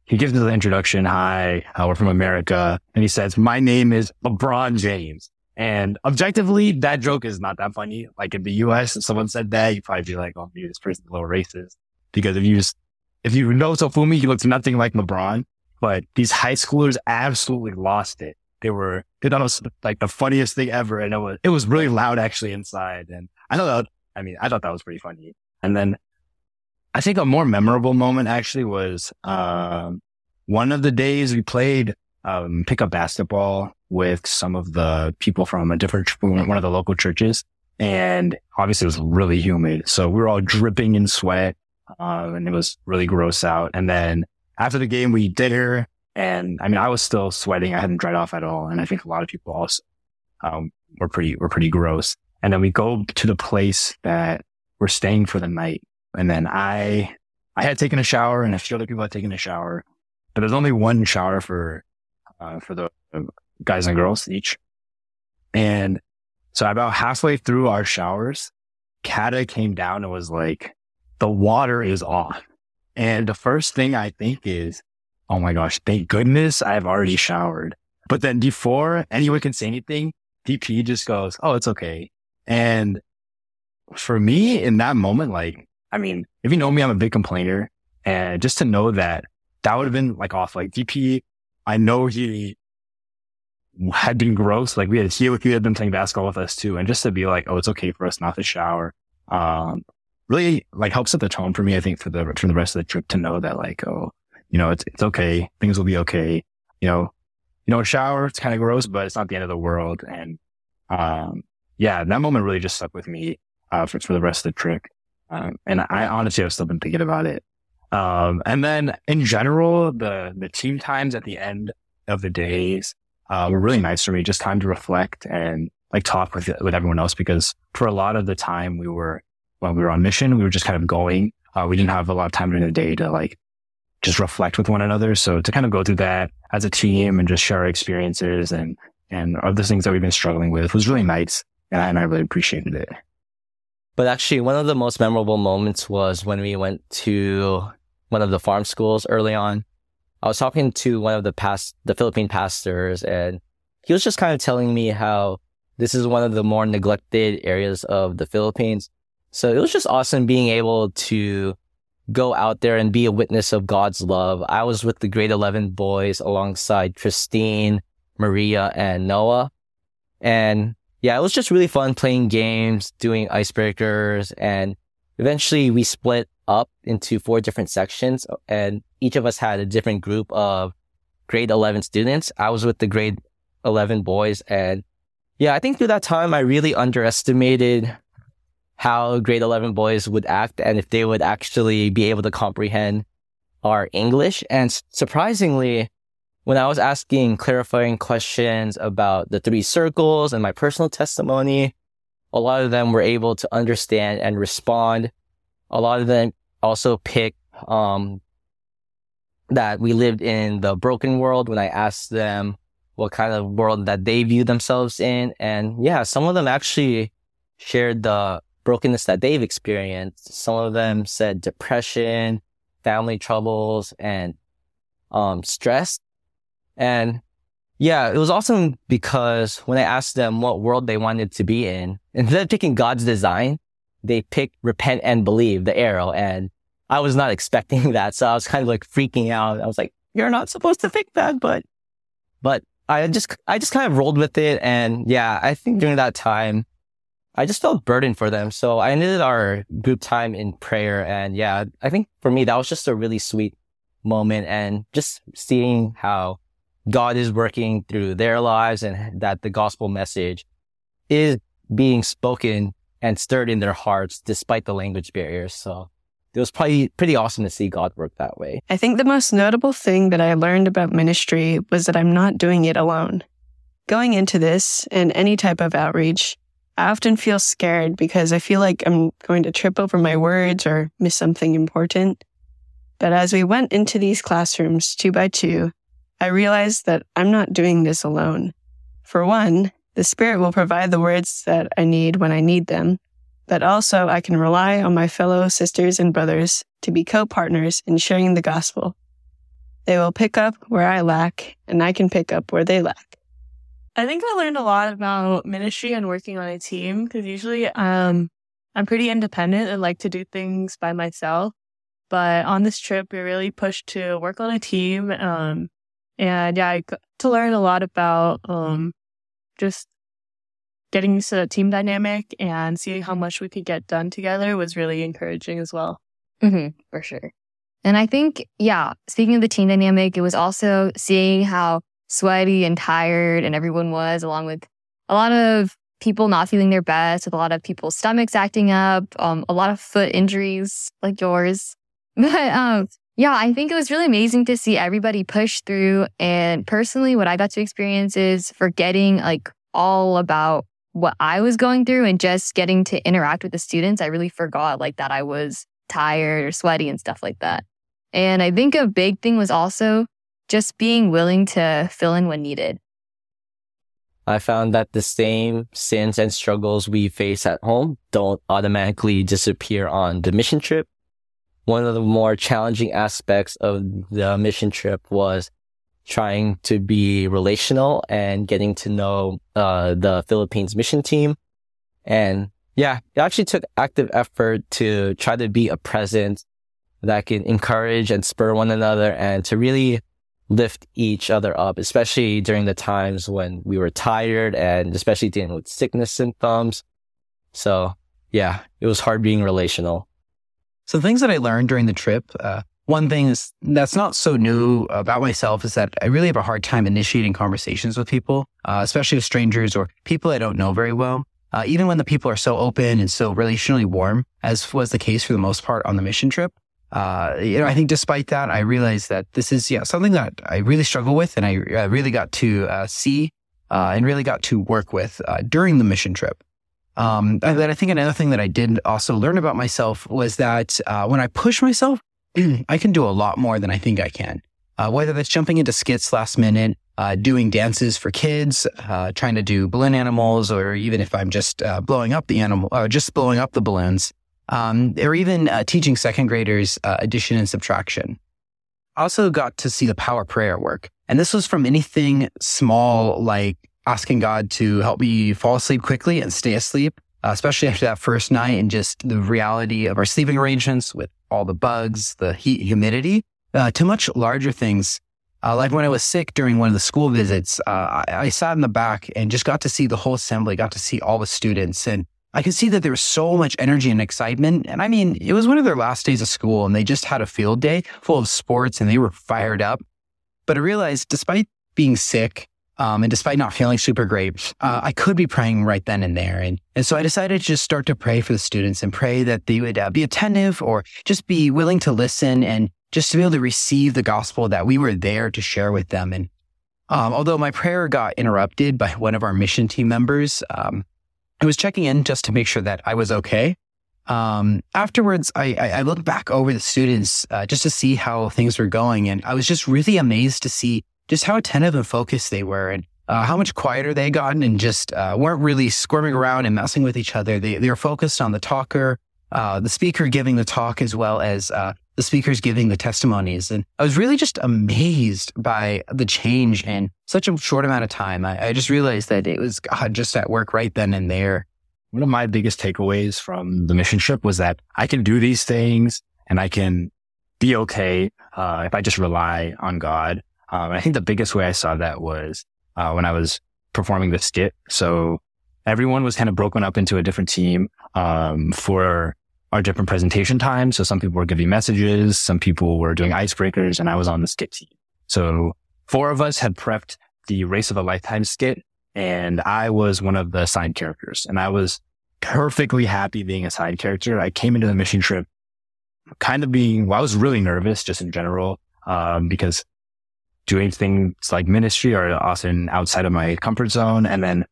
he gives us the introduction. "Hi, we're from America." And he says, "My name is LeBron James." And objectively, that joke is not that funny. Like in the US, if someone said that, you'd probably be like, "Oh, maybe this person's a little racist." Because if you know Tofumi, he looks nothing like LeBron. But these high schoolers absolutely lost it. They thought it was like the funniest thing ever. And it was really loud actually inside. And I thought that was pretty funny. And then I think a more memorable moment actually was, one of the days we played, pickup basketball with some of the people from one of the local churches. And obviously it was really humid. So we were all dripping in sweat. And it was really gross out. And then after the game, we dinner. And I was still sweating. I hadn't dried off at all. And I think a lot of people also, were pretty gross. And then we go to the place that we're staying for the night. And then I had taken a shower and a few other people had taken a shower, but there's only one shower for the guys and girls each. And so about halfway through our showers, Cata came down and was like, "The water is off." And the first thing I think is, oh my gosh, thank goodness I've already showered. But then before anyone can say anything, DP just goes, "Oh, it's okay." And for me in that moment, like I mean, if you know me, I'm a big complainer. And just to know that would have been like off. Like DP, I know he had been gross. Like he had been playing basketball with us too. And just to be like, oh, it's okay for us not to shower. Really like helps set the tone for me, I think, for the rest of the trip, to know that like, oh, you know, it's okay. Things will be okay. You know, a shower, it's kind of gross, but it's not the end of the world. And, yeah, that moment really just stuck with me, for the rest of the trip. And I honestly have still been thinking about it. And then in general, the team times at the end of the days, were really nice for me. Just time to reflect and like talk with everyone else, because for a lot of the time when we were on mission, we were just kind of going, we didn't have a lot of time during the day to like just reflect with one another. So to kind of go through that as a team and just share our experiences and other things that we've been struggling with was really nice. And I really appreciated it. But actually, one of the most memorable moments was when we went to one of the farm schools early on. I was talking to one of the Philippine pastors, and he was just kind of telling me how this is one of the more neglected areas of the Philippines. So it was just awesome being able to go out there and be a witness of God's love. I was with the grade 11 boys alongside Christine, Maria, and Noah. And yeah, it was just really fun playing games, doing icebreakers, and eventually we split up into 4 different sections, and each of us had a different group of grade 11 students. I was with the grade 11 boys, and yeah, I think through that time, I really underestimated how grade 11 boys would act and if they would actually be able to comprehend our English. And surprisingly, when I was asking clarifying questions about the 3 circles and my personal testimony, a lot of them were able to understand and respond. A lot of them also picked that we lived in the broken world when I asked them what kind of world that they view themselves in. And yeah, some of them actually shared the brokenness that they've experienced. Some of them said depression, family troubles, and stress. And yeah, it was awesome because when I asked them what world they wanted to be in, instead of picking God's design, they picked repent and believe, the arrow. And I was not expecting that. So I was kind of like freaking out. I was like, you're not supposed to pick that. But I just kind of rolled with it. And yeah, I think during that time, I just felt burdened for them. So I ended our group time in prayer. And yeah, I think for me, that was just a really sweet moment, and just seeing how God is working through their lives and that the gospel message is being spoken and stirred in their hearts despite the language barriers. So it was probably pretty awesome to see God work that way. I think the most notable thing that I learned about ministry was that I'm not doing it alone. Going into this and any type of outreach, I often feel scared because I feel like I'm going to trip over my words or miss something important. But as we went into these classrooms 2 by 2, I realized that I'm not doing this alone. For one, the Spirit will provide the words that I need when I need them, but also I can rely on my fellow sisters and brothers to be co-partners in sharing the gospel. They will pick up where I lack, and I can pick up where they lack. I think I learned a lot about ministry and working on a team, because usually I'm pretty independent and like to do things by myself. But on this trip, we are really pushed to work on a team. And yeah, I got to learn a lot about just getting used to the team dynamic, and seeing how much we could get done together was really encouraging as well. Mm-hmm, for sure. And I think, yeah, speaking of the team dynamic, it was also seeing how sweaty and tired and everyone was, along with a lot of people not feeling their best, with a lot of people's stomachs acting up, a lot of foot injuries like yours. But yeah, I think it was really amazing to see everybody push through. And personally, what I got to experience is forgetting like all about what I was going through and just getting to interact with the students. I really forgot like that I was tired or sweaty and stuff like that. And I think a big thing was also just being willing to fill in when needed. I found that the same sins and struggles we face at home don't automatically disappear on the mission trip. One of the more challenging aspects of the mission trip was trying to be relational and getting to know the Philippines mission team. And Yeah, it actually took active effort to try to be a presence that can encourage and spur one another and to really lift each other up, especially during the times when we were tired and especially dealing with sickness symptoms. So yeah, it was hard being relational. So things that I learned during the trip, one thing is that's not so new about myself is that I really have a hard time initiating conversations with people, especially with strangers or people I don't know very well. Even when the people are so open and so relationally warm, as was the case for the most part on the mission trip. I think despite that, I realized that this is something that I really struggle with, and I really got to see and really got to work with during the mission trip. I think another thing that I did also learn about myself was that when I push myself, I can do a lot more than I think I can. Whether that's jumping into skits last minute, doing dances for kids, trying to do balloon animals, or even if I'm just blowing up the balloons. Or even teaching second graders addition and subtraction. I also got to see the power of prayer work. And this was from anything small, like asking God to help me fall asleep quickly and stay asleep, especially after that first night and just the reality of our sleeping arrangements with all the bugs, the heat, humidity, to much larger things. Like when I was sick during one of the school visits, I sat in the back and just got to see the whole assembly, got to see all the students, and I could see that there was so much energy and excitement. And I mean, it was one of their last days of school and they just had a field day full of sports and they were fired up. But I realized despite being sick and despite not feeling super great, I could be praying right then and there. And so I decided to just start to pray for the students and pray that they would be attentive or just be willing to listen and just to be able to receive the gospel that we were there to share with them. And although my prayer got interrupted by one of our mission team members, I was checking in just to make sure that I was okay. Afterwards, I looked back over the students just to see how things were going. And I was just really amazed to see just how attentive and focused they were and how much quieter they gotten and just weren't really squirming around and messing with each other. They were focused on the talker, the speaker giving the talk, as well as the speakers giving the testimonies. And I was really just amazed by the change in such a short amount of time. I just realized that it was God just at work right then and there. One of my biggest takeaways from the mission trip was that I can do these things and I can be okay if I just rely on God. I think the biggest way I saw that was when I was performing the skit. So everyone was kind of broken up into a different team for our different presentation times. So some people were giving messages, some people were doing icebreakers, and I was on the skit team. So four of us had prepped the Race of a Lifetime skit, and I was one of the side characters. And I was perfectly happy being a side character. I came into the mission trip kind of being, I was really nervous just in general, because doing things like ministry are often outside of my comfort zone. And then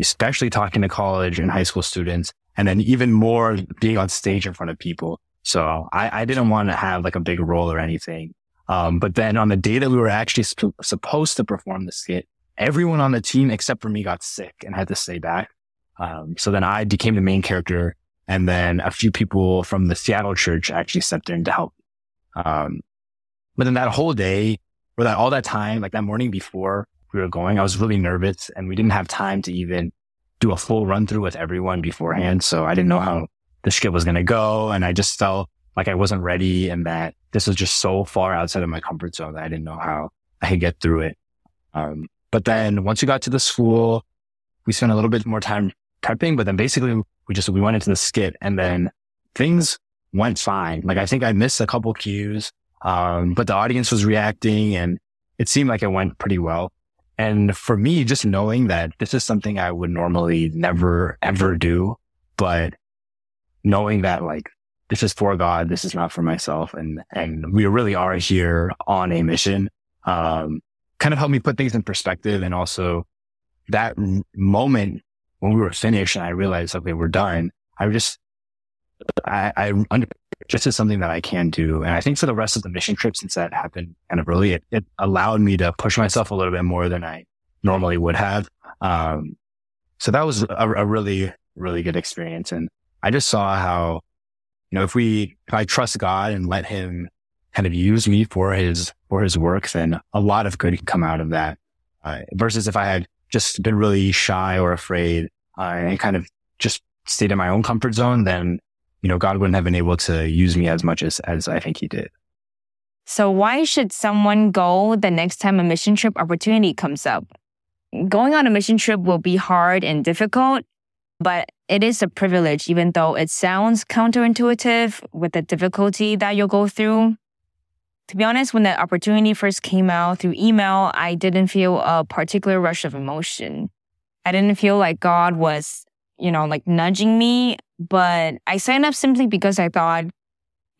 especially talking to college and high school students, and then even more being on stage in front of people. So I didn't want to have like a big role or anything. But then on the day that we were actually supposed to perform the skit, everyone on the team except for me got sick and had to stay back. So then I became the main character. And then a few people from the Seattle church actually stepped in to help. But then that whole day, or that all that time, like that morning before we were going, I was really nervous and we didn't have time to even do a full run through with everyone beforehand. So I didn't know how the skit was going to go. And I just felt like I wasn't ready and that this was just so far outside of my comfort zone that I didn't know how I could get through it. But then once we got to the school, we spent a little bit more time prepping, but then basically we went into the skit and then things went fine. Like I think I missed a couple cues, but the audience was reacting and it seemed like it went pretty well. And for me, just knowing that this is something I would normally never, ever do, but knowing that like, this is for God, this is not for myself. And we really are here on a mission, kind of helped me put things in perspective. And also that moment when we were finished and I realized, okay, we're done. I this is something that I can do. And I think for the rest of the mission trip, since that happened kind of early, it allowed me to push myself a little bit more than I normally would have. So that was a really, really good experience. And I just saw how, if I trust God and let him kind of use me for his work, then a lot of good can come out of that. Versus if I had just been really shy or afraid, and kind of just stayed in my own comfort zone, then, you know, God wouldn't have been able to use me as much as I think he did. So why should someone go the next time a mission trip opportunity comes up? Going on a mission trip will be hard and difficult, but it is a privilege, even though it sounds counterintuitive with the difficulty that you'll go through. To be honest, when that opportunity first came out through email, I didn't feel a particular rush of emotion. I didn't feel like God was, you know, like nudging me, but I signed up simply because I thought,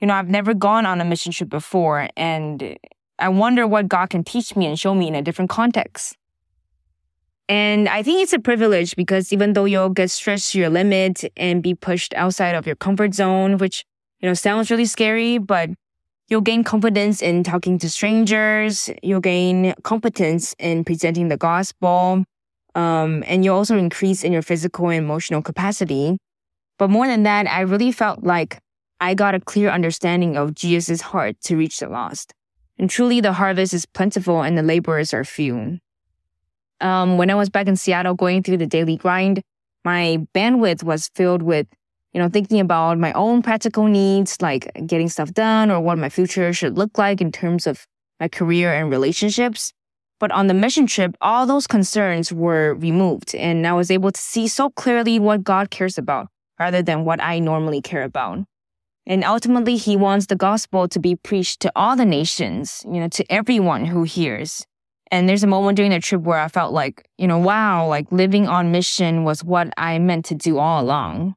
you know, I've never gone on a mission trip before, and I wonder what God can teach me and show me in a different context. And I think it's a privilege because even though you'll get stretched to your limit and be pushed outside of your comfort zone, which, you know, sounds really scary, but you'll gain confidence in talking to strangers, you'll gain competence in presenting the gospel, and you'll also increase in your physical and emotional capacity. But more than that, I really felt like I got a clear understanding of Jesus' heart to reach the lost. And truly, the harvest is plentiful and the laborers are few. When I was back in Seattle going through the daily grind, my bandwidth was filled with, you know, thinking about my own practical needs, like getting stuff done or what my future should look like in terms of my career and relationships. But on the mission trip, all those concerns were removed, and I was able to see so clearly what God cares about rather than what I normally care about. And ultimately, he wants the gospel to be preached to all the nations, you know, to everyone who hears. And there's a moment during the trip where I felt like, you know, wow, like living on mission was what I meant to do all along.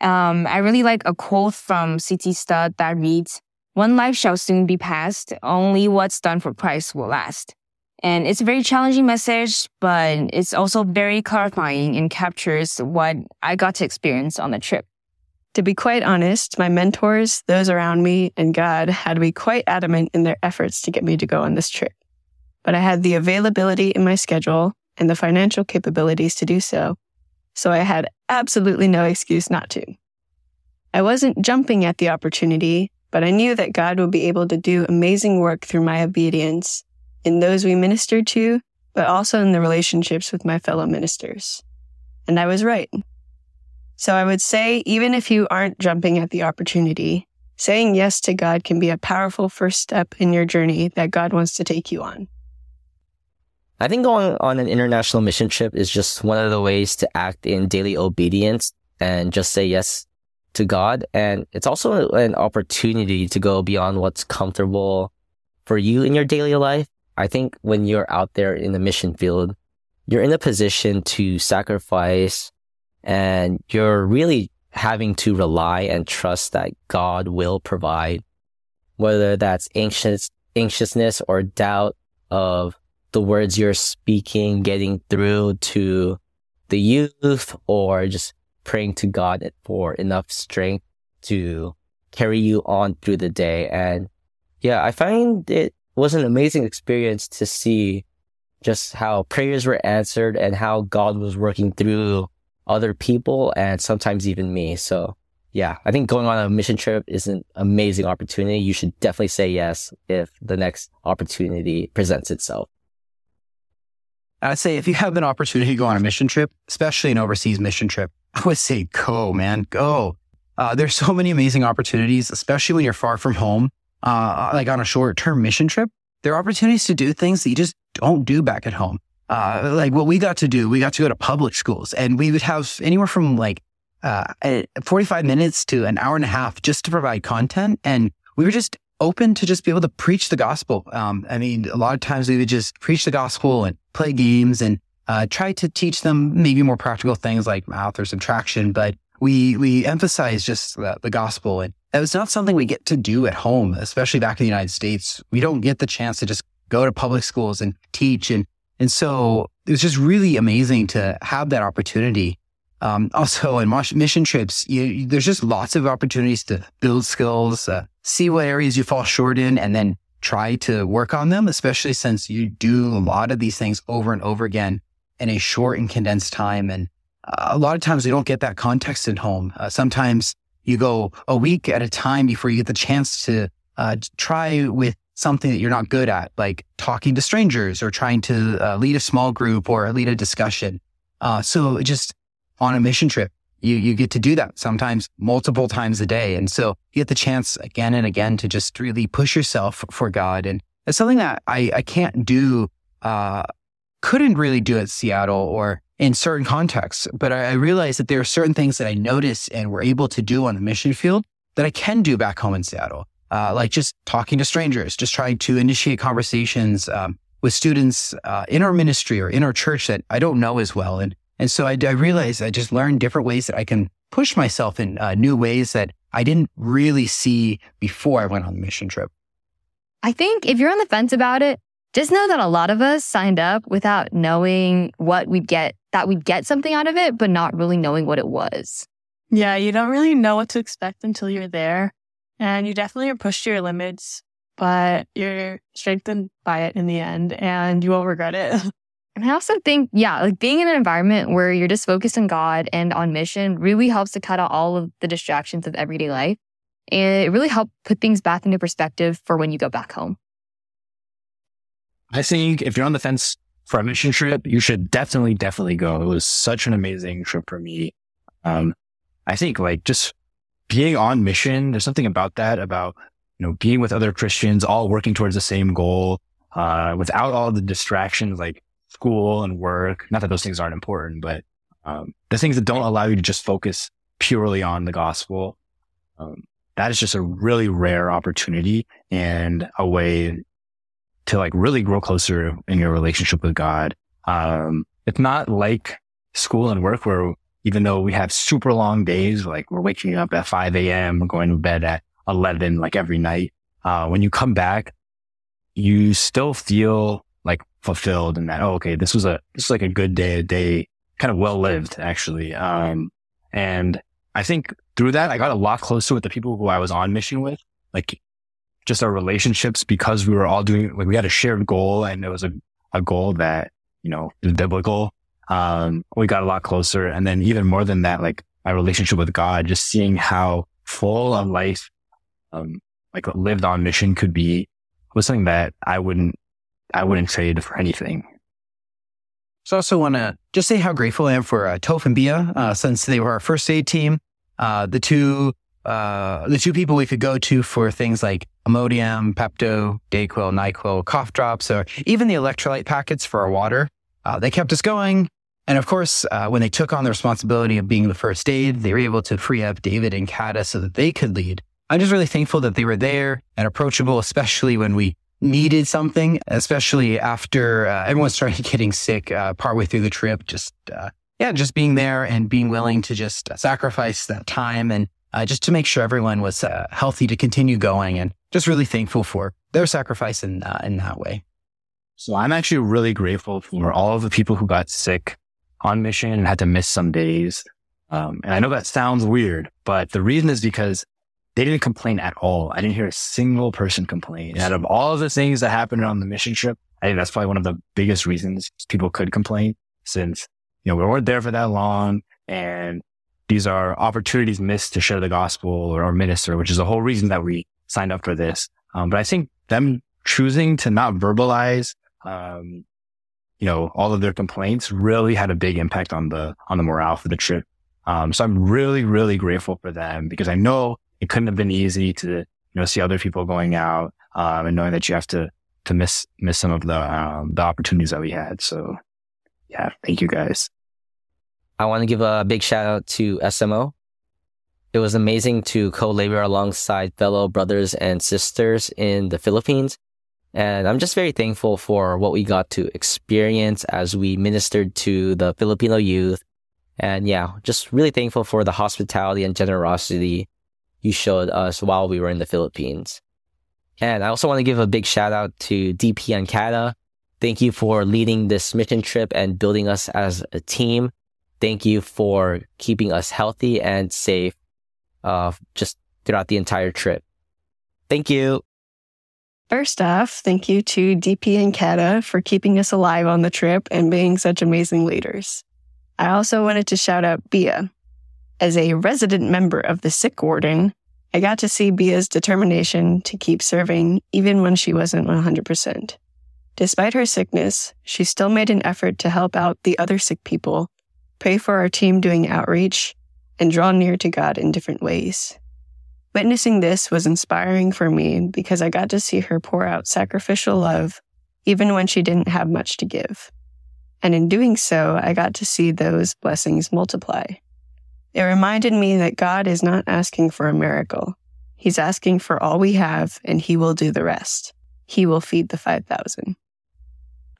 I really like a quote from C.T. Studd that reads, "One life shall soon be passed, only what's done for Christ will last." And it's a very challenging message, but it's also very clarifying and captures what I got to experience on the trip. To be quite honest, my mentors, those around me, and God had me quite adamant in their efforts to get me to go on this trip. But I had the availability in my schedule and the financial capabilities to do so, so I had absolutely no excuse not to. I wasn't jumping at the opportunity, but I knew that God would be able to do amazing work through my obedience in those we ministered to, but also in the relationships with my fellow ministers. And I was right. So I would say, even if you aren't jumping at the opportunity, saying yes to God can be a powerful first step in your journey that God wants to take you on. I think going on an international mission trip is just one of the ways to act in daily obedience and just say yes to God. And it's also an opportunity to go beyond what's comfortable for you in your daily life. I think when you're out there in the mission field, you're in a position to sacrifice, and you're really having to rely and trust that God will provide, whether that's anxiousness or doubt of the words you're speaking getting through to the youth, or just praying to God for enough strength to carry you on through the day. And yeah, I find it was an amazing experience to see just how prayers were answered and how God was working through other people and sometimes even me. So yeah, I think going on a mission trip is an amazing opportunity. You should definitely say yes if the next opportunity presents itself. I'd say if you have an opportunity to go on a mission trip, especially an overseas mission trip, I would say go, man, go. There's so many amazing opportunities, especially when you're far from home, like on a short-term mission trip. There are opportunities to do things that you just don't do back at home. Like what we got to do, we got to go to public schools, and we would have anywhere from 45 minutes to an hour and a half just to provide content. And we were just open to just be able to preach the gospel. A lot of times we would just preach the gospel and play games and try to teach them maybe more practical things like math or subtraction. But we emphasize just the gospel. And it was not something we get to do at home, especially back in the United States. We don't get the chance to just go to public schools and teach. And so it was just really amazing to have that opportunity. Also, in mission trips, there's just lots of opportunities to build skills, see what areas you fall short in, and then try to work on them, especially since you do a lot of these things over and over again in a short and condensed time. And a lot of times we don't get that context at home. Sometimes you go a week at a time before you get the chance to try with something that you're not good at, like talking to strangers or trying to lead a small group or lead a discussion. So just on a mission trip, You get to do that sometimes multiple times a day. And so you get the chance again and again to just really push yourself for God. And it's something that I can't do, couldn't really do at Seattle or in certain contexts. But I realized that there are certain things that I noticed and were able to do on the mission field that I can do back home in Seattle. Like just talking to strangers, just trying to initiate conversations with students in our ministry or in our church that I don't know as well. And so I realized I just learned different ways that I can push myself in new ways that I didn't really see before I went on the mission trip. I think if you're on the fence about it, just know that a lot of us signed up without knowing what we'd get, that we'd get something out of it, but not really knowing what it was. Yeah, you don't really know what to expect until you're there. And you definitely are pushed to your limits, but you're strengthened by it in the end, and you won't regret it. And I also think, like being in an environment where you're just focused on God and on mission really helps to cut out all of the distractions of everyday life. And it really helped put things back into perspective for when you go back home. I think if you're on the fence for a mission trip, you should definitely go. It was such an amazing trip for me. I think like just being on mission, there's something about that, about, you know, being with other Christians, all working towards the same goal, without all the distractions, like school and work. Not that those things aren't important, but the things that don't allow you to just focus purely on the gospel, that is just a really rare opportunity and a way to like really grow closer in your relationship with God. It's not like school and work where even though we have super long days, like we're waking up at 5 a.m., we're going to bed at 11, like every night. When you come back, you still feel like fulfilled and that, oh, okay, this was like a good day, a day kind of well lived actually. And I think through that, I got a lot closer with the people who I was on mission with, like just our relationships, because we were all doing, like we had a shared goal and it was a goal that, you know, is biblical. We got a lot closer. And then even more than that, like my relationship with God, just seeing how full of life, like lived on mission could be, was something that I wouldn't trade for anything. So I also want to just say how grateful I am for Tof and Bia, since they were our first aid team. The two people we could go to for things like Imodium, Pepto, Dayquil, NyQuil, cough drops, or even the electrolyte packets for our water. They kept us going. And of course, when they took on the responsibility of being the first aid, they were able to free up David and Cata so that they could lead. I'm just really thankful that they were there and approachable, especially when we needed something, especially after everyone started getting sick partway through the trip. Just being there and being willing to just sacrifice that time and just to make sure everyone was healthy to continue going, and just really thankful for their sacrifice in that way. So I'm actually really grateful for all of the people who got sick on mission and had to miss some days. And I know that sounds weird, but the reason is because they didn't complain at all. I didn't hear a single person complain. And out of all of the things that happened on the mission trip, I think that's probably one of the biggest reasons people could complain, since, you know, we weren't there for that long. And these are opportunities missed to share the gospel or minister, which is the whole reason that we signed up for this. But I think them choosing to not verbalize, you know, all of their complaints really had a big impact on the morale for the trip. So I'm really, really grateful for them, because I know it couldn't have been easy to, you know, see other people going out, and knowing that you have to miss some of the opportunities that we had. So yeah, thank you guys. I want to give a big shout out to SMO. It was amazing to co-labor alongside fellow brothers and sisters in the Philippines. And I'm just very thankful for what we got to experience as we ministered to the Filipino youth. And yeah, just really thankful for the hospitality and generosity you showed us while we were in the Philippines. And I also want to give a big shout out to DP and Cata. Thank you for leading this mission trip and building us as a team. Thank you for keeping us healthy and safe just throughout the entire trip. Thank you. First off, thank you to DP and Cata for keeping us alive on the trip and being such amazing leaders. I also wanted to shout out Bia. As a resident member of the sick warden, I got to see Bia's determination to keep serving even when she wasn't 100%. Despite her sickness, she still made an effort to help out the other sick people, pray for our team doing outreach, and draw near to God in different ways. Witnessing this was inspiring for me because I got to see her pour out sacrificial love even when she didn't have much to give. And in doing so, I got to see those blessings multiply. It reminded me that God is not asking for a miracle. He's asking for all we have, and He will do the rest. He will feed the 5,000.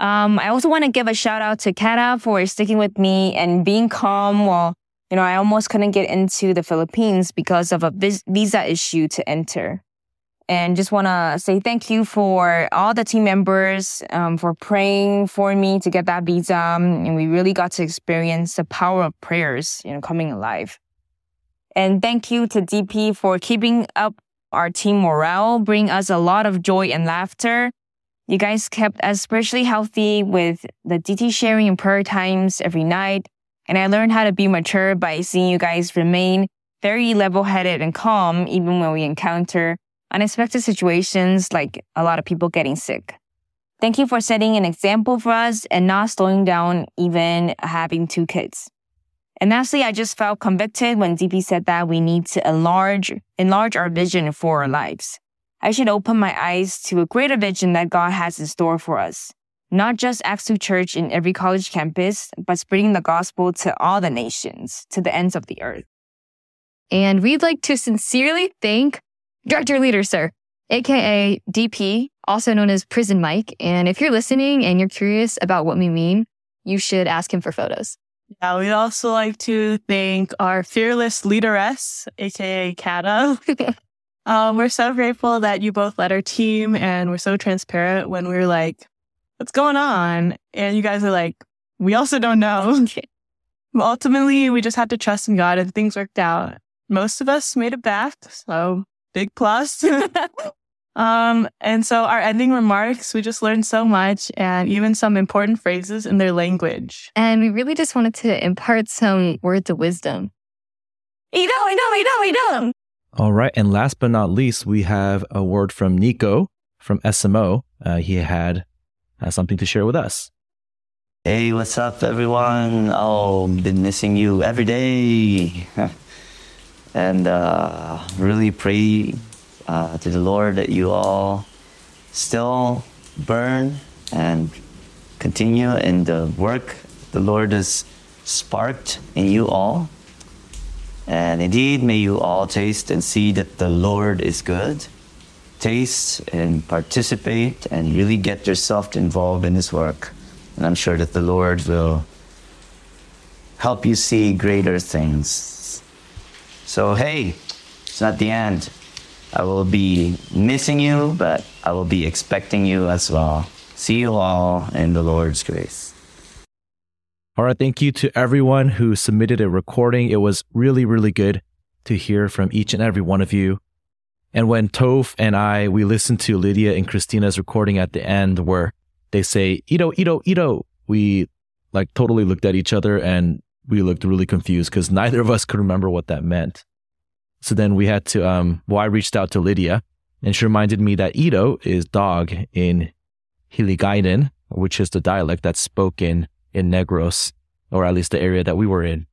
I also want to give a shout out to Cata for sticking with me and being calm while, I almost couldn't get into the Philippines because of a visa issue to enter. And just want to say thank you for all the team members for praying for me to get that visa. And we really got to experience the power of prayers, coming alive. And thank you to DP for keeping up our team morale, bringing us a lot of joy and laughter. You guys kept us spiritually healthy with the DT sharing and prayer times every night. And I learned how to be mature by seeing you guys remain very level-headed and calm even when we encounter unexpected situations like a lot of people getting sick. Thank you for setting an example for us and not slowing down even having 2 kids. And lastly, I just felt convicted when DP said that we need to enlarge our vision for our lives. I should open my eyes to a greater vision that God has in store for us. Not just Acts 2 Church in every college campus, but spreading the gospel to all the nations, to the ends of the earth. And we'd like to sincerely thank Director Leader Sir, aka DP, also known as Prison Mike. And if you're listening and you're curious about what we mean, you should ask him for photos. Yeah, we'd also like to thank our fearless leaderess, aka Cata. We're so grateful that you both led our team, and we're so transparent when we're like, what's going on? And you guys are like, we also don't know. Okay. Ultimately, we just had to trust in God and things worked out. Most of us made it back, so big plus. And so our ending remarks, we just learned so much and even some important phrases in their language. And we really just wanted to impart some words of wisdom. I know. All right. And last but not least, we have a word from Nico from SMO. He had something to share with us. Hey, what's up, everyone? Oh, been missing you every day. And really pray to the Lord that you all still burn and continue in the work the Lord has sparked in you all. And indeed, may you all taste and see that the Lord is good. Taste and participate and really get yourself involved in His work. And I'm sure that the Lord will help you see greater things. So, hey, it's not the end. I will be missing you, but I will be expecting you as well. See you all in the Lord's grace. All right. Thank you to everyone who submitted a recording. It was really, really good to hear from each and every one of you. And when Tof and I, we listened to Lydia and Christina's recording at the end where they say, Ito, Ito, Ito, we like totally looked at each other and we looked really confused because neither of us could remember what that meant. So then we had to, I reached out to Lydia and she reminded me that Ito is dog in Hiligaynon, which is the dialect that's spoken in Negros, or at least the area that we were in.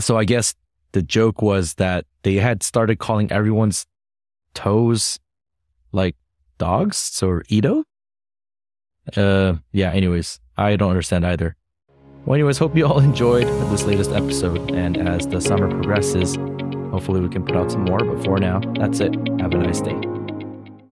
So I guess the joke was that they had started calling everyone's toes like dogs, so Ito? Anyways, I don't understand either. Well, anyways, hope you all enjoyed this latest episode, and as the summer progresses, hopefully we can put out some more, but for now, that's it. Have a nice day.